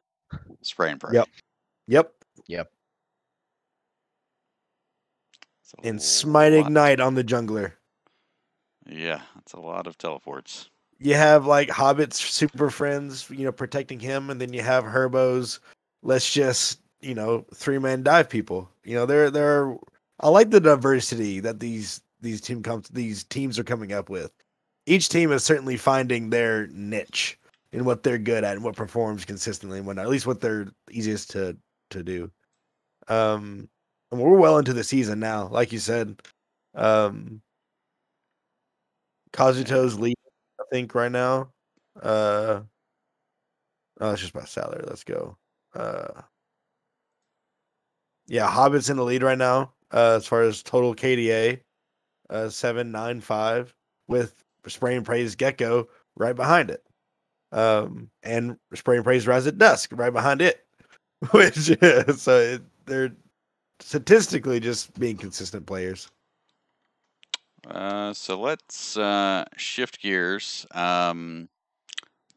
Spray and pray. Yep. Yep. Yep. And smite ignite on the jungler. Yeah, that's a lot of teleports. You have like Hobbit's super friends, you know, protecting him, and then you have Herbo's let's just, you know, three man dive people. You know, they're they're I like the diversity that these these team comes these teams are coming up with. Each team is certainly finding their niche in what they're good at and what performs consistently and whatnot, at least what they're easiest to to do. Um And we're well into the season now, like you said. Um, Kazuto's lead, I think, right now. Uh, oh, it's just by salary. Let's go. Uh, yeah, Hobbit's in the lead right now uh, as far as total K D A, uh, seven ninety-five, with Spray and Praise Gecko right behind it. Um, and Spray and Praise Rise at Dusk right behind it. Which, yeah, so it, they're. Statistically, just being consistent players. Uh, so let's uh, shift gears. Um,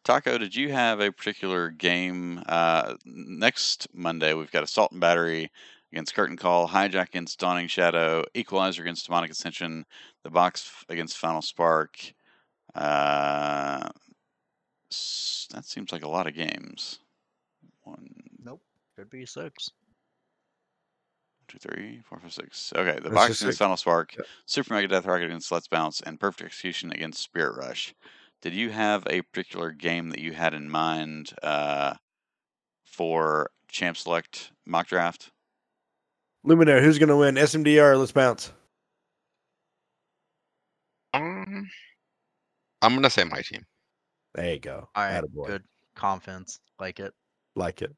Taco, did you have a particular game? Uh, next Monday, we've got Assault and Battery against Curtain Call, Hijack against Dawning Shadow, Equalizer against Demonic Ascension, The Box against Final Spark. Uh, that seems like a lot of games. One. Nope. Could be six. Two, three, four, five, six. Okay, the box against Final Spark, yeah. Super Mega Death Rocket against Let's Bounce, and Perfect Execution against Spirit Rush. Did you have a particular game that you had in mind uh, for Champ Select mock draft? Luminaire, who's going to win, S M D R or Let's Bounce? Um, I'm going to say my team. There you go. All right, good confidence. Like it. Like it.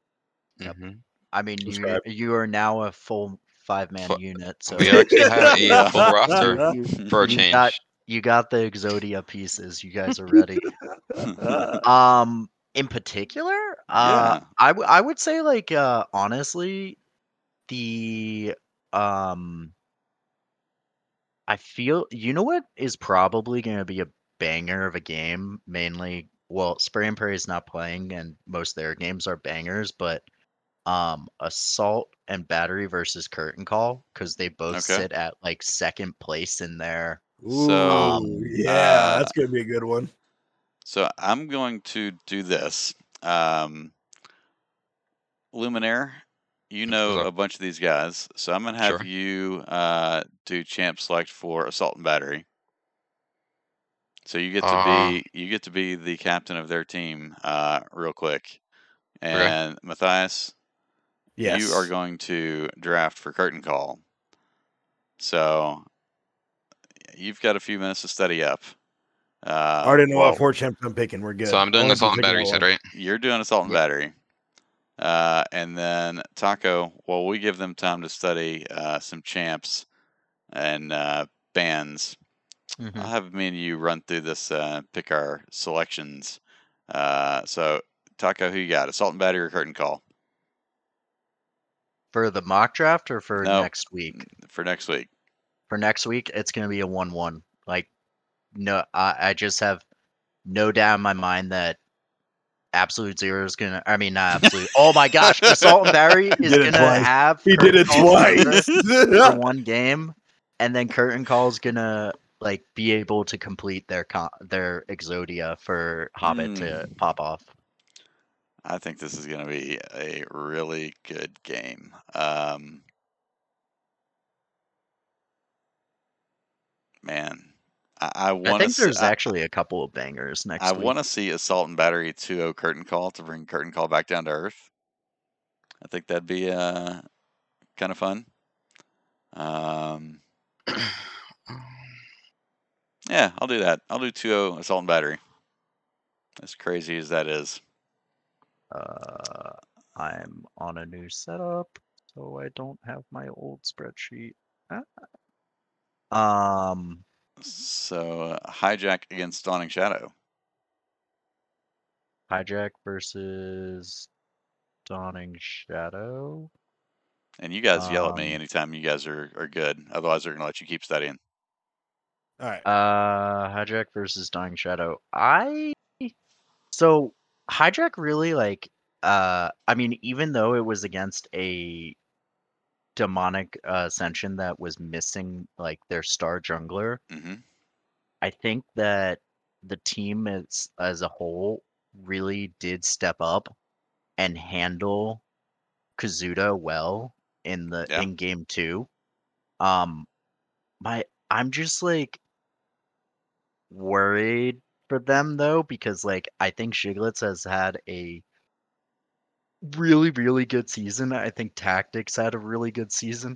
Yep. Mm-hmm. I mean, you, you are now a full five-man F unit. So we actually have a full roster you, for a change. You got, you got the Exodia pieces. You guys are ready. um, in particular, uh, yeah. I w I would say, like, uh, honestly, the um, I feel you know what is probably going to be a banger of a game. Mainly, well, Spray and Prairie is not playing, and most of their games are bangers, but. Um, Assault and Battery versus Curtain Call, because they both okay. sit at like second place in there. Ooh, um, yeah, uh, that's gonna be a good one. So I'm going to do this. Um, Luminaire, you know sure. a bunch of these guys, so I'm gonna have sure. you uh do Champ Select for Assault and Battery. So you get to uh, be you get to be the captain of their team, uh, real quick. And okay. Matthias. Yes. You are going to draft for Curtain Call. So you've got a few minutes to study up. Uh, I already know well, what four champs I'm picking. We're good. So I'm doing Assault and Battery, said, right? You're doing Assault and Battery. Uh, and then, Taco, well, we give them time to study uh, some champs and uh, bans. Mm-hmm. I'll have me and you run through this, uh, pick our selections. Uh, so, Taco, who you got? Assault and Battery or Curtain Call? For the mock draft or for no, next week? For next week. For next week, it's going to be a one one. Like, no, I, I just have no doubt in my mind that Absolute Zero is going to, I mean, not Absolute. Oh my gosh, Assault and Battery is going to have. He did it twice. For one game. And then Curtain Call is going to, like, be able to complete their, their Exodia for Hobbit mm. to pop off. I think this is going to be a really good game. Um, man, I, I want. I think there's see, actually I, a couple of bangers next. I want to see Assault and Battery two oh Curtain Call to bring Curtain Call back down to earth. I think that'd be uh, kind of fun. Um, yeah, I'll do that. I'll do two oh Assault and Battery. As crazy as that is. Uh, I'm on a new setup, so I don't have my old spreadsheet. Ah. Um. So uh, Hijack against Dawning Shadow. Hijack versus Dawning Shadow. And you guys um, yell at me anytime you guys are are good. Otherwise, they're gonna let you keep studying. All right. Uh, Hijack versus Dawning Shadow. I. So. Hijack really, like, Uh, I mean, even though it was against a demonic uh, Ascension that was missing like their star jungler, mm-hmm. I think that the team as as a whole really did step up and handle Kazuda well in the yeah. in game two. Um, my I'm just like worried for them though, because like I think Shiglets has had a really, really good season. I think Tactics had a really good season.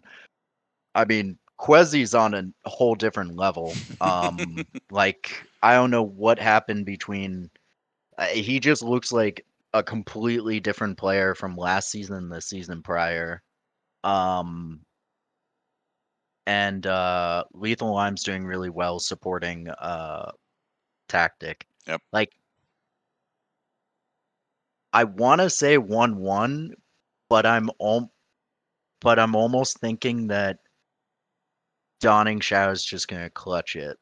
I mean, Quezzy's on a whole different level. Um, like, I don't know what happened between... Uh, he just looks like a completely different player from last season and the season prior. Um, and uh, Lethal Lime's doing really well supporting uh, Tactic. Yep. Like, I want to say one one, but I'm al- but I'm almost thinking that Dawning Shadow is just going to clutch it.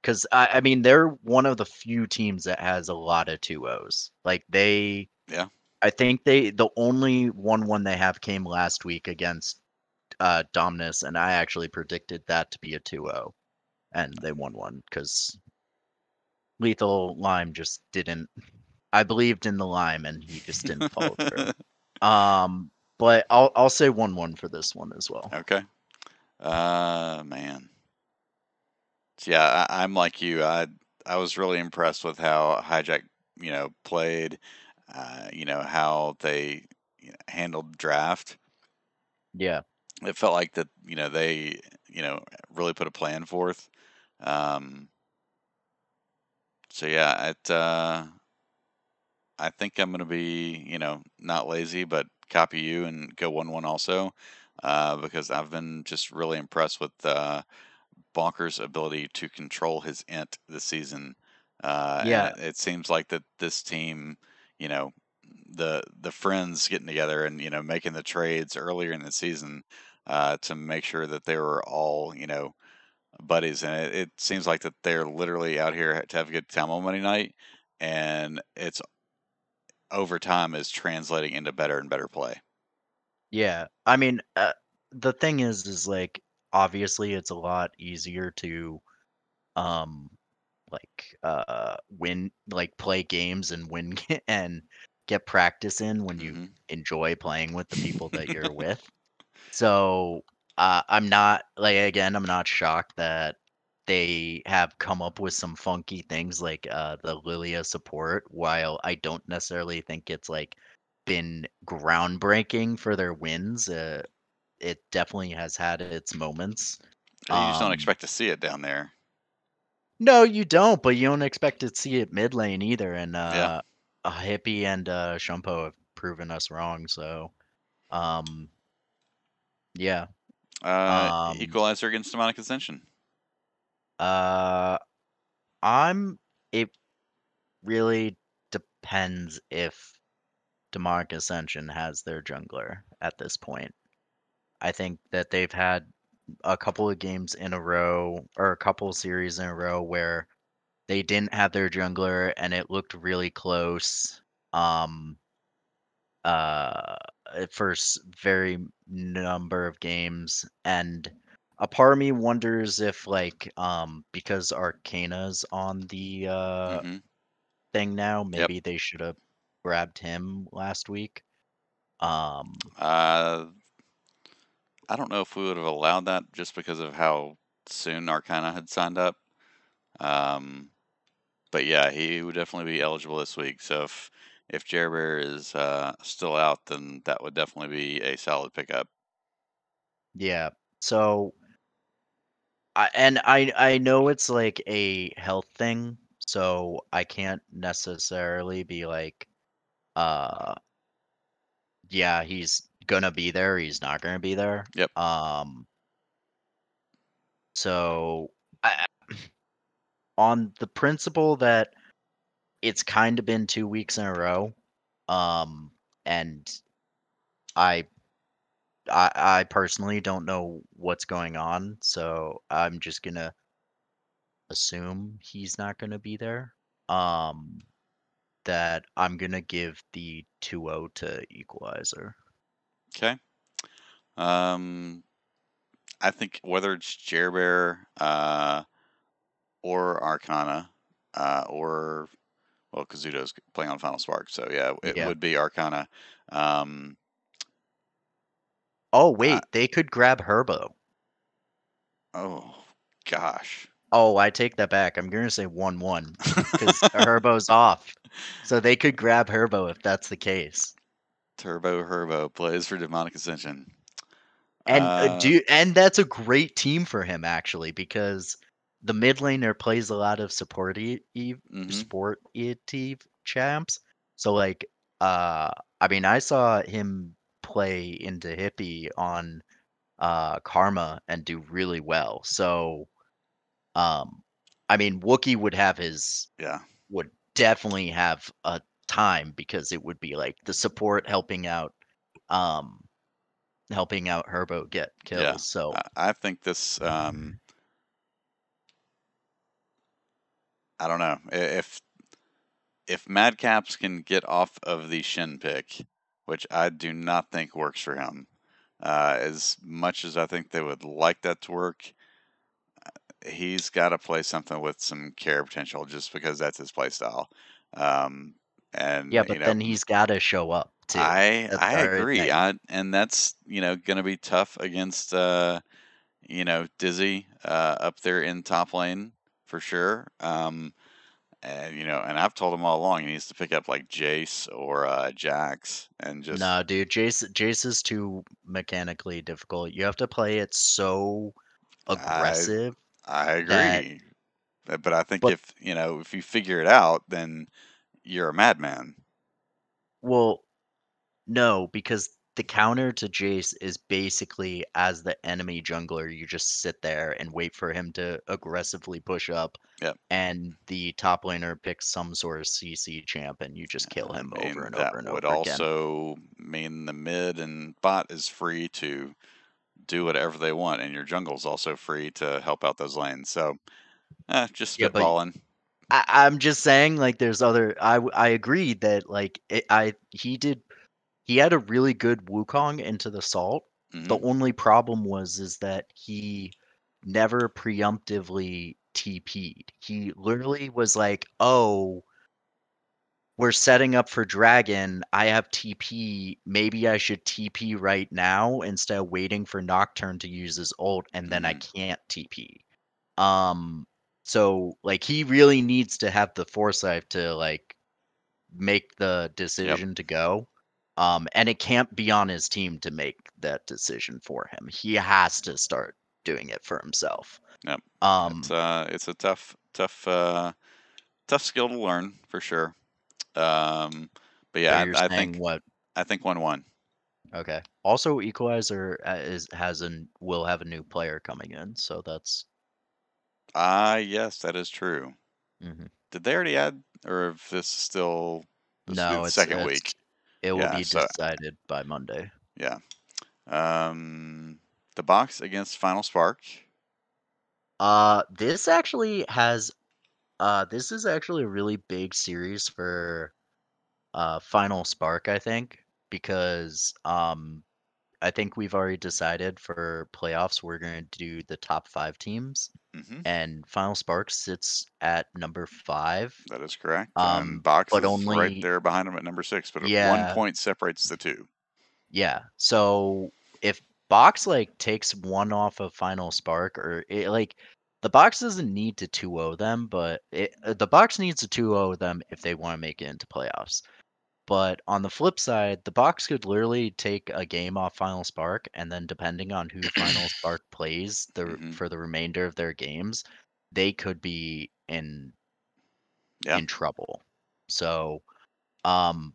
Because, I, I mean, they're one of the few teams that has a lot of two ohs. Like, they... Yeah. I think they the only one one they have came last week against uh, Dominus, and I actually predicted that to be a two oh. And they won one, because Lethal Lime just didn't... I believed in the Lime, and he just didn't follow through. Um, but I'll I'll say one one for this one as well. Okay. Uh, man. So yeah, I, I'm like you. I I was really impressed with how Hijack, you know, played. Uh, you know how they you know, handled draft. Yeah. It felt like that. You know they you know really put a plan forth. Um. So yeah, it. Uh, I think I'm going to be, you know, not lazy, but copy you and go one one also, uh, because I've been just really impressed with uh, Bonker's ability to control his int this season. Uh, yeah. It seems like that this team, you know, the the friends getting together and, you know, making the trades earlier in the season uh, to make sure that they were all, you know, buddies. And it, it seems like that they're literally out here to have a good time on Monday night, and it's over time is translating into better and better play. Yeah. I mean, uh, the thing is, is like, obviously it's a lot easier to, um, like, uh, win, like play games and win and get practice in when you mm-hmm. enjoy playing with the people that you're with. So, uh, I'm not like, again, I'm not shocked that they have come up with some funky things like uh, the Lilia support, while I don't necessarily think it's like been groundbreaking for their wins. Uh, it definitely has had its moments. You um, just don't expect to see it down there. No, you don't, but you don't expect to see it mid lane either. And uh, yeah. Hippie and uh, Shumpo have proven us wrong. So, um, yeah. Uh, um, equalizer against Demonic Ascension. Uh, I'm, it really depends if Demonic Ascension has their jungler at this point. I think that they've had a couple of games in a row, or a couple of series in a row, where they didn't have their jungler and it looked really close. Um, uh, first very number of games, and a part of me wonders if, like, um, because Arcana's on the uh, mm-hmm. thing now, maybe yep. they should have grabbed him last week. Um, uh, I don't know if we would have allowed that just because of how soon Arcana had signed up. Um, but yeah, he would definitely be eligible this week. So if if Jerbear is uh, still out, then that would definitely be a solid pickup. Yeah. So. I, and I I know it's like a health thing, so I can't necessarily be like, uh, yeah, he's gonna be there, he's not gonna be there. Yep. Um. So, I, on the principle that it's kind of been two weeks in a row, um, and I. I, I personally don't know what's going on, so I'm just gonna assume he's not gonna be there. Um, that I'm going to give the two oh to Equalizer. Okay. Um, I think whether it's Jerbear uh, or Arcana uh, or, well, Kazuto's playing on Final Spark, so yeah, it yeah. would be Arcana. Um, oh, wait, uh, they could grab Herbo. Oh, gosh. Oh, I take that back. I'm going to say one one because Herbo's off. So they could grab Herbo if that's the case. Turbo Herbo plays for Demonic Ascension. And, uh, do, and that's a great team for him, actually, because the mid laner plays a lot of support sportive champs. So, like, uh, I mean, I saw him play into Hippie on uh, Karma and do really well. So... Um, I mean, Wookiee would have his, yeah, would definitely have a time because it would be like the support helping out, um, helping out Herbo get kills. Yeah. So I think this, um, I don't know if, if Madcaps can get off of the Shin pick, which I do not think works for him, uh, as much as I think they would like that to work. He's got to play something with some care potential, just because that's his play style. Um, and yeah, but you know, then he's got to show up too. I that's I agree. I, and that's you know going to be tough against uh, you know Dizzy uh, up there in top lane for sure. Um, and you know, and I've told him all along he needs to pick up like Jace or uh, Jax and just no, dude. Jace Jace is too mechanically difficult. You have to play it so aggressive. I, I agree, that, but I think but, if you know if you figure it out, then you're a madman. Well, no, because the counter to Jace is basically as the enemy jungler, you just sit there and wait for him to aggressively push up, yep. and the top laner picks some sort of C C champ, and you just kill him I mean, over and over and over again. That would also mean the mid and bot is free to do whatever they want, and your jungle's also free to help out those lanes. So, eh, just spitballing. Yeah, I, I'm just saying, like, there's other. I I agree that like it, I he did he had a really good Wukong into the Salt. Mm-hmm. The only problem was is that he never preemptively T P'd. He literally was like, oh. We're setting up for Dragon. I have T P. Maybe I should T P right now instead of waiting for Nocturne to use his ult, and then mm-hmm. I can't T P. Um, so, like, he really needs to have the foresight to, like, make the decision yep. to go. Um, and it can't be on his team to make that decision for him. He has to start doing it for himself. Yep. Um, it's, uh, it's a tough, tough, uh, tough skill to learn, for sure. Um, but yeah, so I, I think what I think one one. Okay. Also, Equalizer is has an will have a new player coming in, so that's. Ah, uh, yes, that is true. Mm-hmm. Did they already add, or if this is still this no, the it's, second it's, week? It will yeah, be so, decided by Monday. Yeah. Um, the box against Final Spark. Uh, this actually has. Uh, this is actually a really big series for uh, Final Spark, I think, because um, I think we've already decided for playoffs we're going to do the top five teams, mm-hmm. and Final Spark sits at number five. That is correct. Um, and Box but is only, right there behind him at number six, but yeah, one point separates the two. Yeah, so if Box like takes one off of Final Spark, or it, like... The box doesn't need to two oh them, but it, the box needs to two oh them if they want to make it into playoffs. But on the flip side, the box could literally take a game off Final Spark, and then depending on who Final Spark plays the, mm-hmm. for the remainder of their games, they could be in yeah. in trouble. So, um,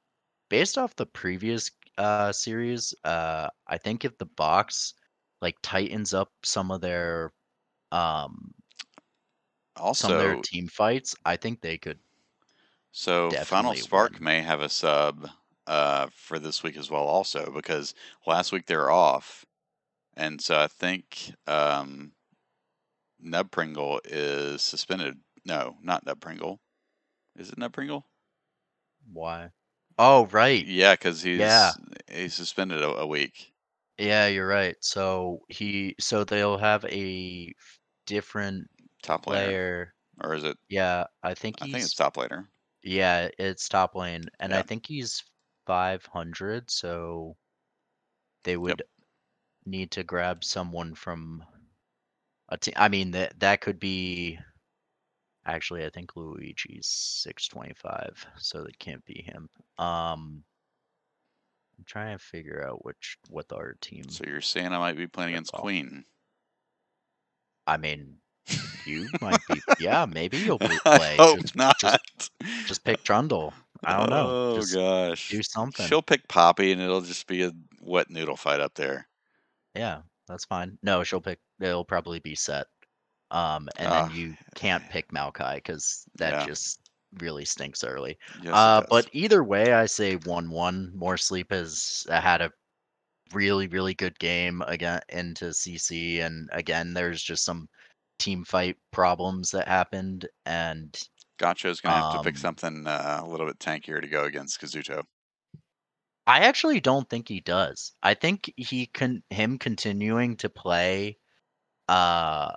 based off the previous uh, series, uh, I think if the box like tightens up some of their Um, also, some of their team fights, I think they could. So Final Spark win. May have a sub uh, for this week as well, also because last week they're off, and so I think um, Nub Pringle is suspended. No, not Nub Pringle. Is it Nub Pringle? why. Oh, right. Yeah, because he's yeah. he's suspended a, a week. Yeah, you're right. So he so they'll have a different top layer, or is it? Yeah, I think I he's, think it's top laner. Yeah, it's top lane, and yeah. I think he's five hundred. So they would yep. need to grab someone from a team. I mean, that that could be. Actually, I think Luigi's six twenty-five, so that can't be him. Um, I'm trying to figure out which what our team. So you're saying I might be playing against all. Queen? I mean, you might be. Yeah, maybe you'll be playing. Oh, not. Just, just pick Trundle. I don't know. Oh just gosh, do something. She'll pick Poppy, and it'll just be a wet noodle fight up there. Yeah, that's fine. No, she'll pick. It'll probably be Set. Um, and uh, then you can't pick Maokai because that yeah. just really stinks early. Yes, uh, but either way, I say one one. More Sleep has had a really, really good game again into C C. And again, there's just some team fight problems that happened. And Gotcha's going to have um, to pick something uh, a little bit tankier to go against Kazuto. I actually don't think he does. I think he can, him continuing to play, uh,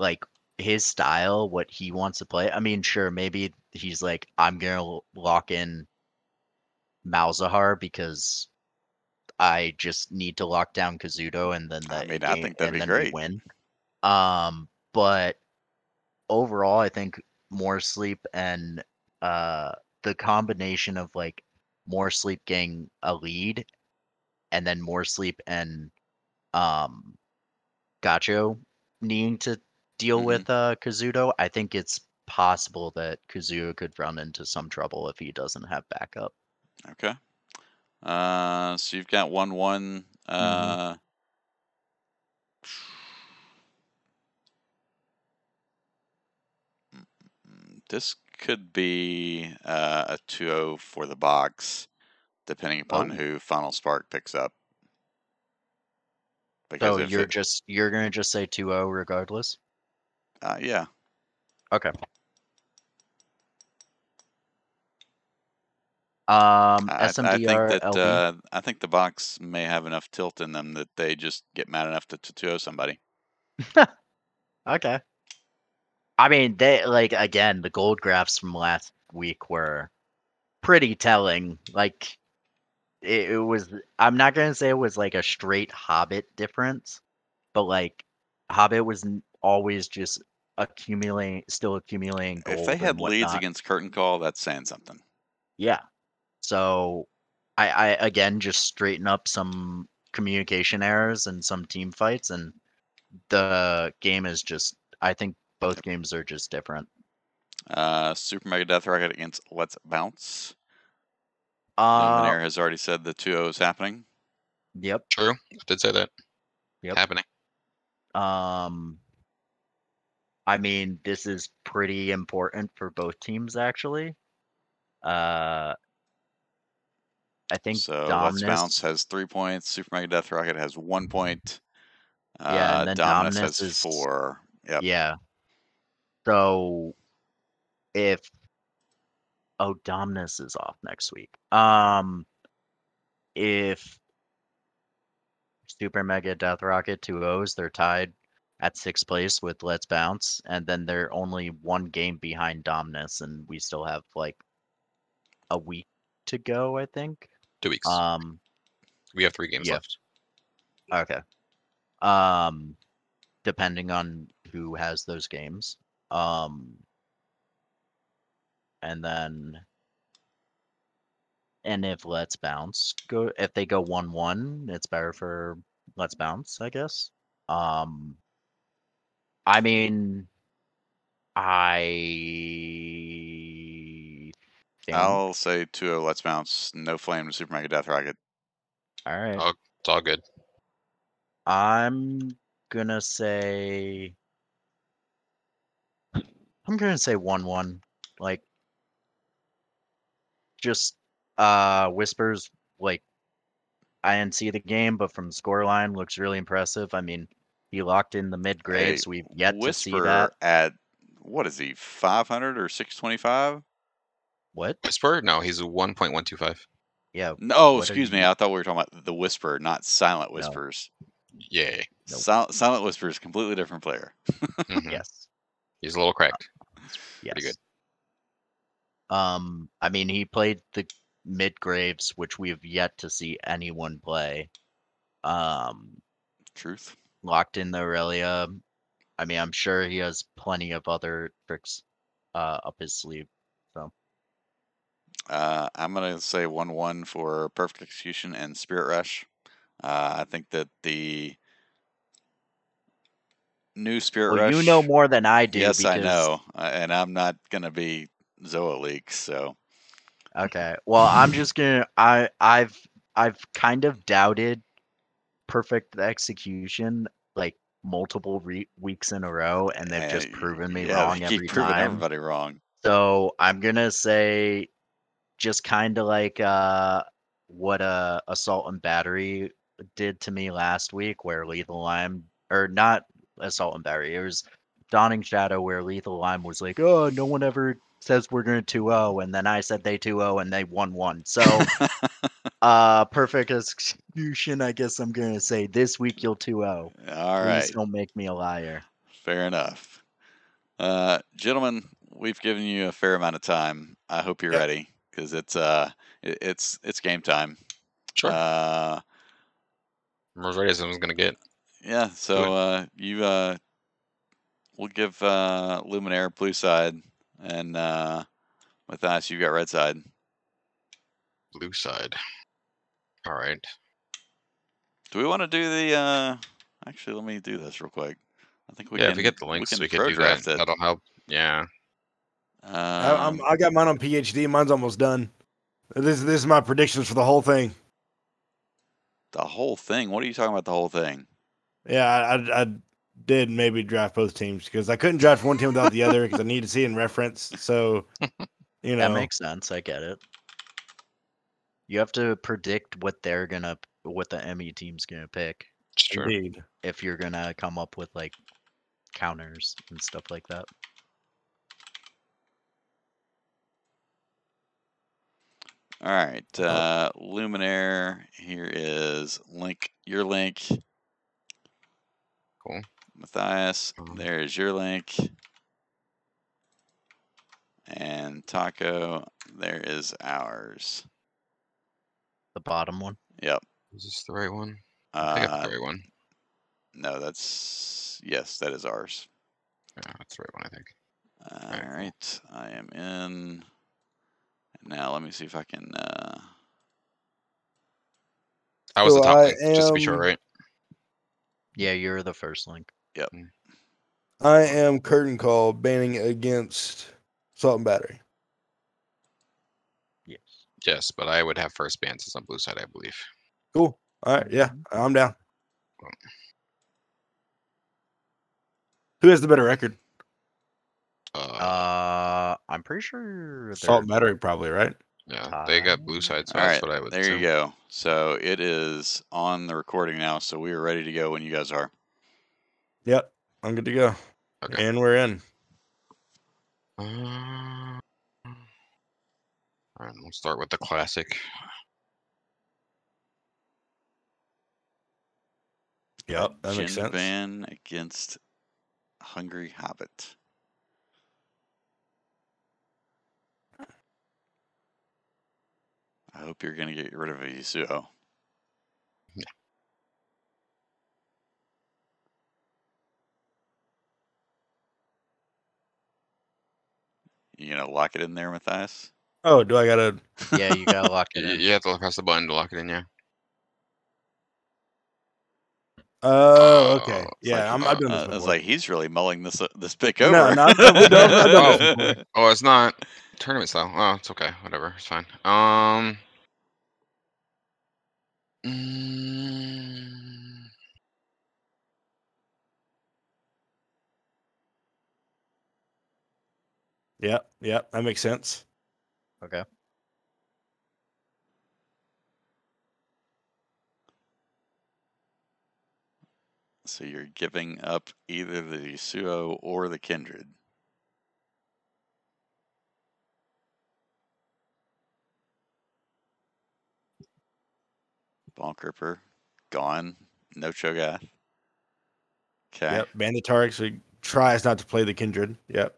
like his style, what he wants to play. I mean, sure, maybe he's like, I'm gonna lock in Malzahar because I just need to lock down Kazuto, and then that I mean, game, I think that'd be great. Win. Um, but overall, I think More Sleep and uh the combination of like More Sleep getting a lead, and then More Sleep and um Gotcho needing to deal mm-hmm. with uh, Kazuto, I think it's possible that Kazuto could run into some trouble if he doesn't have backup. Okay. Uh, so you've got one one. Uh, mm-hmm. This could be uh, a two oh for the box, depending upon oh. who Final Spark picks up. Because so you're it, just you're gonna just say two oh regardless? Uh, yeah. Okay. Um, I, S M D R, I think that uh, I think the box may have enough tilt in them that they just get mad enough to two oh somebody. Okay. I mean, they like again the gold graphs from last week were pretty telling. Like it, it was. I'm not gonna say it was like a straight Hobbit difference, but like Hobbit was always just accumulating, still accumulating gold. If they had leads against Curtain Call, that's saying something. Yeah. So I, I again just straighten up some communication errors and some team fights, and the game is just, I think both games are just different. Uh, Super Mega Death Rocket against Let's Bounce. Uh, Luminaire has already said the two oh is happening. Yep. True. I did say that. Yep. Happening. Um... I mean, this is pretty important for both teams, actually. Uh, I think so. Dominus, Let's Bounce has three points. Super Mega Death Rocket has one point. Uh, yeah, and then Dominus, Dominus has is, four. Yep. Yeah. So, if oh, Dominus is off next week. Um, if Super Mega Death Rocket two O's, they're tied at sixth place with Let's Bounce, and then they're only one game behind Dominus, and we still have like a week to go, I think. Two weeks. Um, we have three games yeah. left. Okay. Um, depending on who has those games. Um, and then, and if Let's Bounce go, if they go one one, it's better for Let's Bounce, I guess. Um. I mean, I think I'll say two oh Let's Bounce, no flame to Super Mega Death Rocket. All right. Oh, it's all good. I'm going to say I'm going to say one one. Like just uh Whispers, like I didn't see the game, but from scoreline looks really impressive. I mean, he locked in the mid grades. Hey, we've yet Whisper to see that. At what is he, five hundred or six twenty-five? What? Whisper? No, he's a one point one two five. Yeah. No, excuse me. You... I thought we were talking about the Whisper, not Silent Whispers. No. Yeah. Nope. Sil Silent Whisper is a completely different player. Mm-hmm. Yes. He's a little cracked. Yes. Pretty good. Um, I mean, he played the Midgraves, which we have yet to see anyone play. Um, Truth. Locked in the Aurelia. I mean, I'm sure he has plenty of other tricks uh, up his sleeve. So, uh, I'm gonna say one one for Perfect Execution and Spirit Rush. Uh, I think that the new Spirit well, Rush. You know more than I do. Yes, because... I know, and I'm not gonna be Zoa Leak. So, okay. Well, I'm just gonna. I I've I've kind of doubted Perfect Execution, like, multiple re weeks in a row, and they've just proven me yeah, wrong every time. Everybody wrong. So I'm gonna say, just kind of like uh, what uh, Assault and Battery did to me last week, where Lethal Lime, or not Assault and Battery, it was Dawning Shadow, where Lethal Lime was like, "Oh, no one ever says we're gonna two oh," and then I said they two oh, and they one one. So, uh, Perfect Execution, I guess I'm gonna say this week you'll two oh. All right. Please don't make me a liar. Fair enough. Uh, gentlemen, we've given you a fair amount of time. I hope you're yep. ready, because it's uh, it, it's it's game time. Sure. Uh, I'm as ready as I'm gonna get. Yeah. So uh, you uh, we'll give uh, Luminaire blue side. And uh, with us, you've got red side. Blue side. All right. Do we want to do the... Uh... Actually, let me do this real quick. I think we yeah, can... Yeah, if we get the links, we can, we can do that. It. That'll help. Yeah. Um, I, I'm, I got mine on P H D. Mine's almost done. This, this is my predictions for the whole thing. The whole thing? What are you talking about, the whole thing? Yeah, I... I, I... did maybe draft both teams, because I couldn't draft one team without the other, because I need to see in reference. So, you know, that makes sense. I get it. You have to predict what they're gonna, what the M E team's gonna pick. Sure. Indeed. If you're gonna come up with like counters and stuff like that. All right, oh. uh, Luminaire. Here is link. Your link. Cool. Matthias, there's your link. And Taco, there is ours. The bottom one? Yep. Is this the right one? Uh, I think that's the right one. No, that's... Yes, that is ours. Yeah, that's the right one, I think. All right. All right. I am in. And now let me see if I can... Uh... I was so the top link, am... just to be sure, right? Yeah, you're the first link. Yep. I am Curtain Call, banning against Assault and Battery. Yes. Yes, but I would have first ban since on blue side, I believe. Cool. All right. Yeah, I'm down. Cool. Who has the better record? Uh, uh I'm pretty sure Assault and Battery probably, right? Yeah, they got blue side, so all that's right, what I would there assume. You go. So it is on the recording now, so we are ready to go when you guys are. Yep, I'm good to go. Okay. And we're in. Uh, all right, we'll start with the classic. Yep, that makes sense. Ban against Hungry Hobbit. I hope you're going to get rid of a Yasuo. Yeah. You going to lock it in there, Matthias? Oh, do I got to... Yeah, you got to lock it in. You have to press the button to lock it in, yeah. Oh, okay. Yeah, I'm doing this. I was like, he's really mulling this uh, this pick over. No, not oh. oh, it's not tournament style. Oh, it's okay. Whatever, it's fine. Um, mm, yeah, yeah, that makes sense. Okay. So you're giving up either the Yasuo or the Kindred. Bonkripper, gone. No Cho'Gath. Okay. Yep. Mandatarix so tries not to play the Kindred. Yep.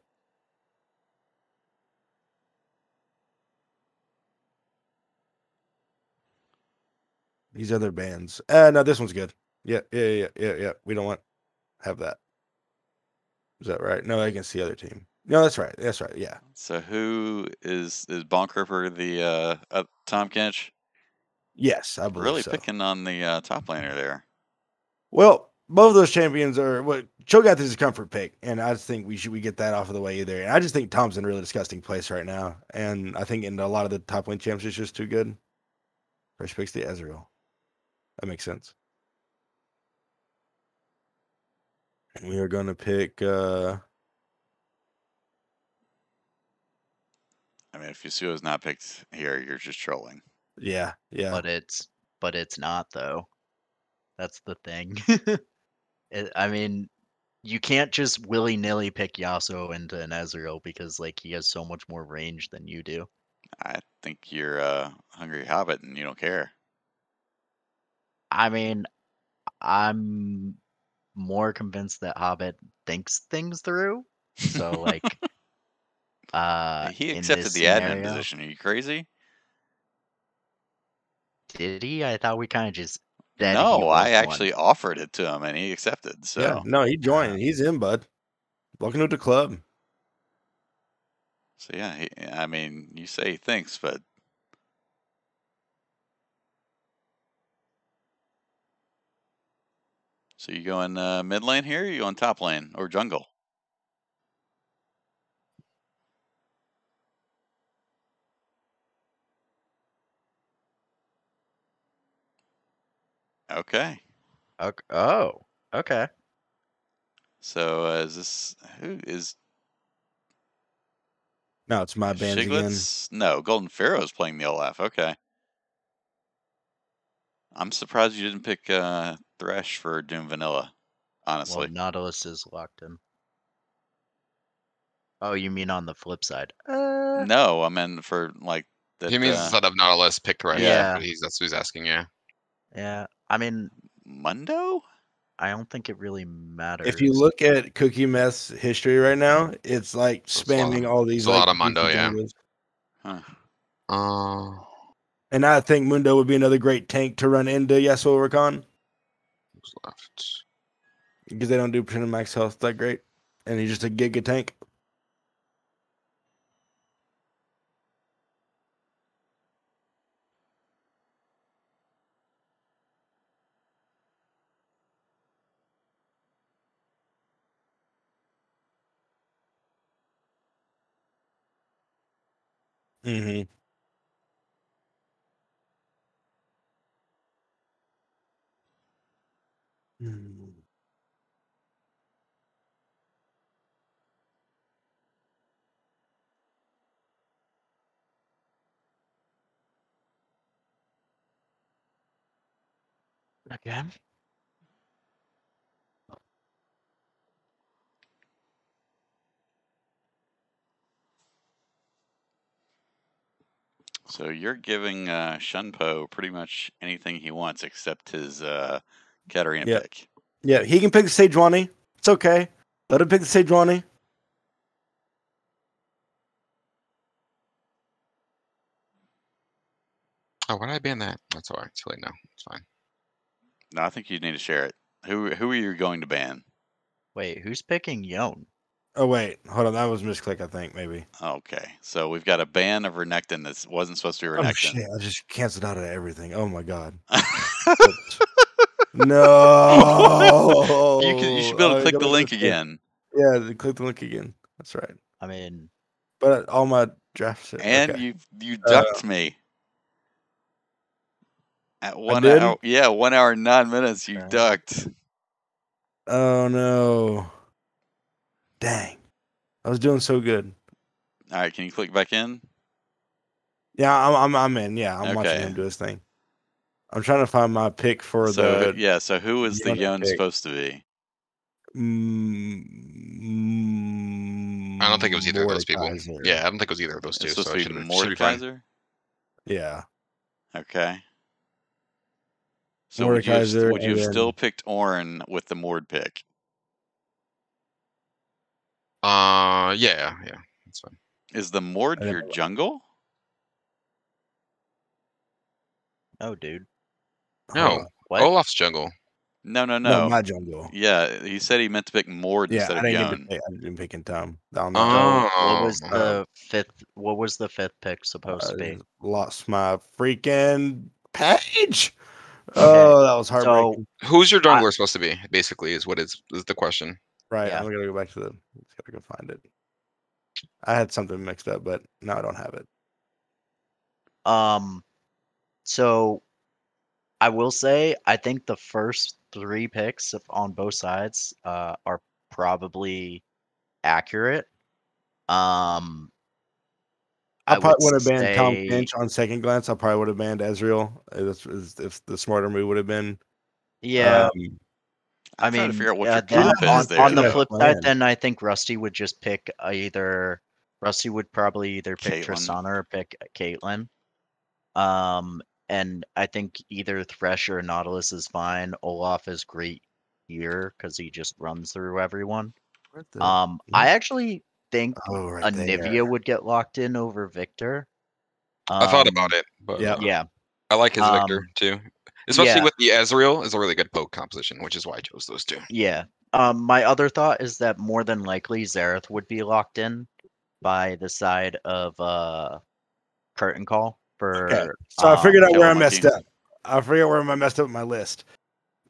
These other bands. Uh, no, this one's good. Yeah, yeah, yeah, yeah, yeah. We don't want have that. Is that right? No, against the other team. No, that's right. That's right. Yeah. So who is is Bonkripper the uh, uh Tom Kench? Yes, I believe really so. Picking on the uh, top laner there. Well, both of those champions are what Cho'Gath is a comfort pick, and I just think we should we get that off of the way either. And I just think Tom's in a really disgusting place right now, and I think in a lot of the top lane champs it's just too good. First picks the Ezreal. That makes sense. And we are going to pick. Uh... I mean, if Yasuo is not picked here, you're just trolling. Yeah, yeah. But it's but it's not though. That's the thing. it, I mean, you can't just willy nilly pick Yasuo into an Ezreal because like he has so much more range than you do. I think you're a hungry hobbit and you don't care. I mean, I'm more convinced that Hobbit thinks things through. So, like, uh, he accepted the admin position. Are you crazy? Did he? I thought we kind of just. No, I actually one. offered it to him and he accepted. So, yeah, no, he joined. He's in, bud. Welcome to the club. So, yeah, he, I mean, you say he thinks, but. So you going uh, mid lane here, or you going top lane or jungle? Okay. okay. Oh, okay. So uh, is this who is? No, it's my band again. No, Golden Pharaoh's playing the Olaf. Okay. I'm surprised you didn't pick uh, Thresh for Doom Vanilla, honestly. Well, Nautilus is locked in. Oh, you mean on the flip side? Uh... No, I mean for like... That, he means uh... instead of Nautilus, pick Thresh. Yeah. He's, that's who he's asking, yeah. Yeah, I mean... Mundo? I don't think it really matters. If you look at Cookie Meth's history right now, it's like it's spamming all these... Like, a lot of Mundo, yeah. Huh. Uh... And I think Mundo would be another great tank to run into Yasuo or Rakan. Who's left? Because they don't do percent of max health that great. And he's just a giga tank. Mm-hmm. Again? So you're giving uh, Shunpo pretty much anything he wants except his uh, Katarina yep. pick. Yeah, he can pick the Sejuani. It's okay. Let him pick the Sejuani. Oh, why did I ban that? That's all right. It's late now. It's fine. No, I think you need to share it. Who who are you going to ban? Wait, who's picking Yone? Oh, wait. Hold on. That was misclick, I think, maybe. Okay. So we've got a ban of Renekton that wasn't supposed to be Renekton. Oh, shit. I just canceled out of everything. Oh, my God. No. you, can, you should be able to click the link again. Yeah, click the link again. That's right. I mean. But all my drafts. And okay. you, you ducked uh, me. At one hour, yeah, one hour and nine minutes, you ducked. Oh no! Dang, I was doing so good. All right, can you click back in? Yeah, I'm, I'm, I'm in. Yeah, I'm okay. watching him do his thing. I'm trying to find my pick for so, the. Yeah, so who is the Yone supposed to be? Mm, I don't think it was either Mordekaiser. of those people. Yeah, I don't think it was either of those two. It's supposed so to be Mordekaiser. Yeah. Okay. So would you, have, would you have then... still picked Ornn with the Mord pick? Uh, yeah, yeah, that's fine. Is the Mord your jungle? No, dude. No, what? Olaf's jungle. No, no, no. No, my jungle. Yeah, he said he meant to pick Mord yeah, instead I of Yone. Yeah, I didn't pick Tom. Oh, oh, what was oh. the fifth? What was the fifth pick supposed uh, to be? Lost my freaking page. Okay. Oh, that was heartbreaking. So, who's your jungler I, supposed to be? Basically, is what is is the question. Right. Yeah. I'm gonna go back to the. Let's gotta go find it. I had something mixed up, but now I don't have it. Um. So, I will say I think the first three picks on both sides uh, are probably accurate. Um. I, I probably would have banned say... Tom Finch on second glance. I probably would have banned Ezreal if, if the smarter move would have been. Yeah. Um, I, I mean, to figure out what yeah, your then, on, is there. on the flip side, then I think Rusty would just pick either. Rusty would probably either pick Tristana or pick Caitlyn. Um, and I think either Thresh or Nautilus is fine. Olaf is great here because he just runs through everyone. The, um, yeah. I actually. think oh, right Anivia there. would get locked in over Victor. Um, I thought about it, but yeah, yeah. I like his um, Victor too, especially yeah. with the Ezreal. It's a really good poke composition, which is why I chose those two. Yeah. Um, my other thought is that more than likely Xerath would be locked in by the side of uh, Curtain Call for. Okay. So um, I figured out where I messed up. I figured out where I messed up with my list.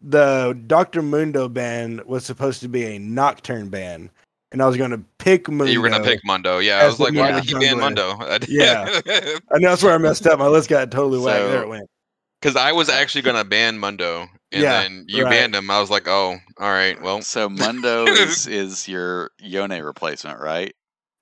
The Doctor Mundo ban was supposed to be a Nocturne ban. And I was going to pick Mundo. You were going to pick Mundo. Yeah, I was like, why did he ban Mundo? Yeah. And that's where I messed up. My list got totally whacked. There it went. Because I was actually going to ban Mundo. And yeah, then you right. banned him. I was like, oh, all right. Well, so Mundo is, is your Yone replacement, right?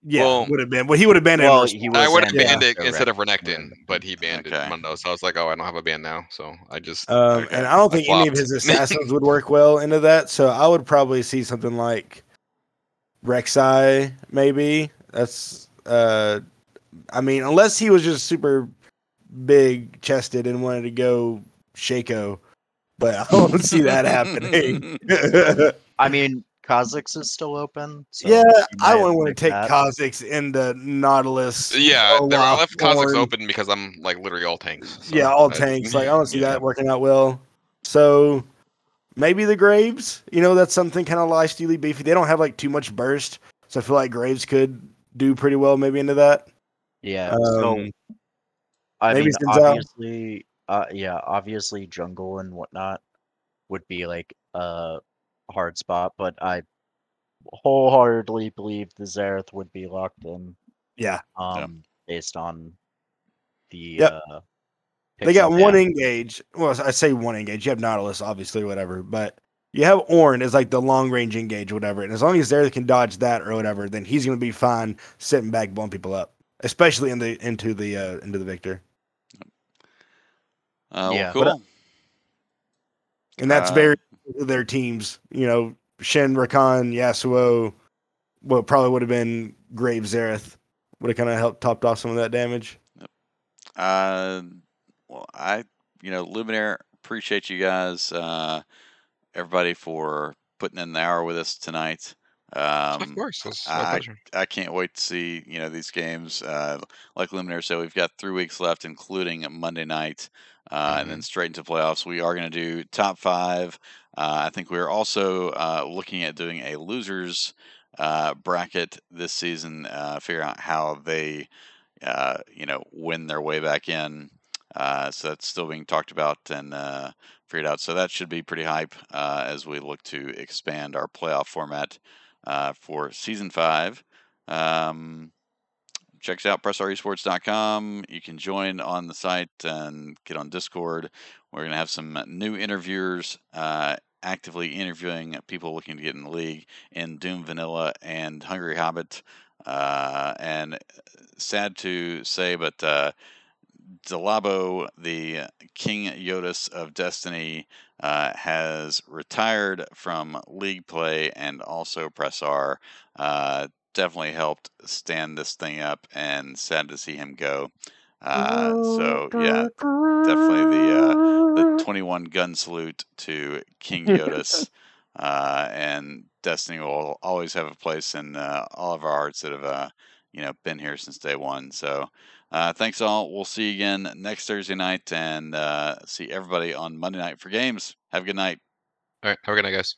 Yeah, well, would have been. Well, he would have banned well, it. He I would have banned yeah. it instead of Renekton, but he banned okay. it Mundo. So I was like, oh, I don't have a ban now. So I just. Um, I, and I don't I think flopped. any of his assassins would work well into that. So I would probably see something like. Rek'Sai, maybe. That's uh I mean, unless he was just super big chested and wanted to go Shaco, but I don't see that happening. I mean, Kha'Zix is still open. So yeah, I wouldn't want to take that. Kha'Zix in the Nautilus. Yeah, Olaf, I left Kha'Zix open because I'm like literally all tanks. So yeah, all I, tanks. Like I don't see yeah. that working out well. So maybe the Graves, you know, that's something kind of lifesteely beefy. They don't have like too much burst, so I feel like Graves could do pretty well maybe into that. Yeah. Um, so I maybe mean, obviously, uh, yeah, obviously jungle and whatnot would be like a hard spot, but I wholeheartedly believe the Xerath would be locked in. Yeah. Um, yeah. Based on the. Yep. Uh, They got one down. engage. Well, I say one engage. You have Nautilus, obviously, whatever. But you have Ornn as like the long range engage, whatever. And as long as they can dodge that or whatever, then he's going to be fine sitting back, blowing people up, especially in the into the uh, into the Victor. Uh, well, yeah, cool. But, uh, and that's uh, very their teams. You know, Shen, Rakan, Yasuo. Well, probably would have been Graves, Xerath. Would have kind of helped topped off some of that damage. Uh. Well, I, you know, Luminaire, appreciate you guys, uh, everybody for putting in the hour with us tonight. Um, of course. That's my I, pleasure. I can't wait to see, you know, these games. Uh, like Luminaire said, we've got three weeks left, including Monday night, uh, mm-hmm. and then straight into playoffs. We are going to do top five. Uh, I think we're also uh, looking at doing a losers uh, bracket this season, uh, figure out how they, uh, you know, win their way back in. Uh, so that's still being talked about and uh, figured out. So that should be pretty hype uh, as we look to expand our playoff format uh, for season five. Um, check us out, press r esports dot com. You can join on the site and get on Discord. We're going to have some new interviewers uh, actively interviewing people looking to get in the league in Doom Vanilla and Hungry Hobbit. Uh, and sad to say, but... Uh, Delabo, the King Yodas of Destiny, uh, has retired from League Play and also Press R. Uh, definitely helped stand this thing up, and sad to see him go. Uh, so yeah, definitely the uh, the twenty-one gun salute to King Yodas, uh, and Destiny will always have a place in uh, all of our hearts that have uh, you know been here since day one. So uh, thanks all. We'll see you again next Thursday night, and uh, see everybody on Monday night for games. Have a good night. All right, have a good night, guys.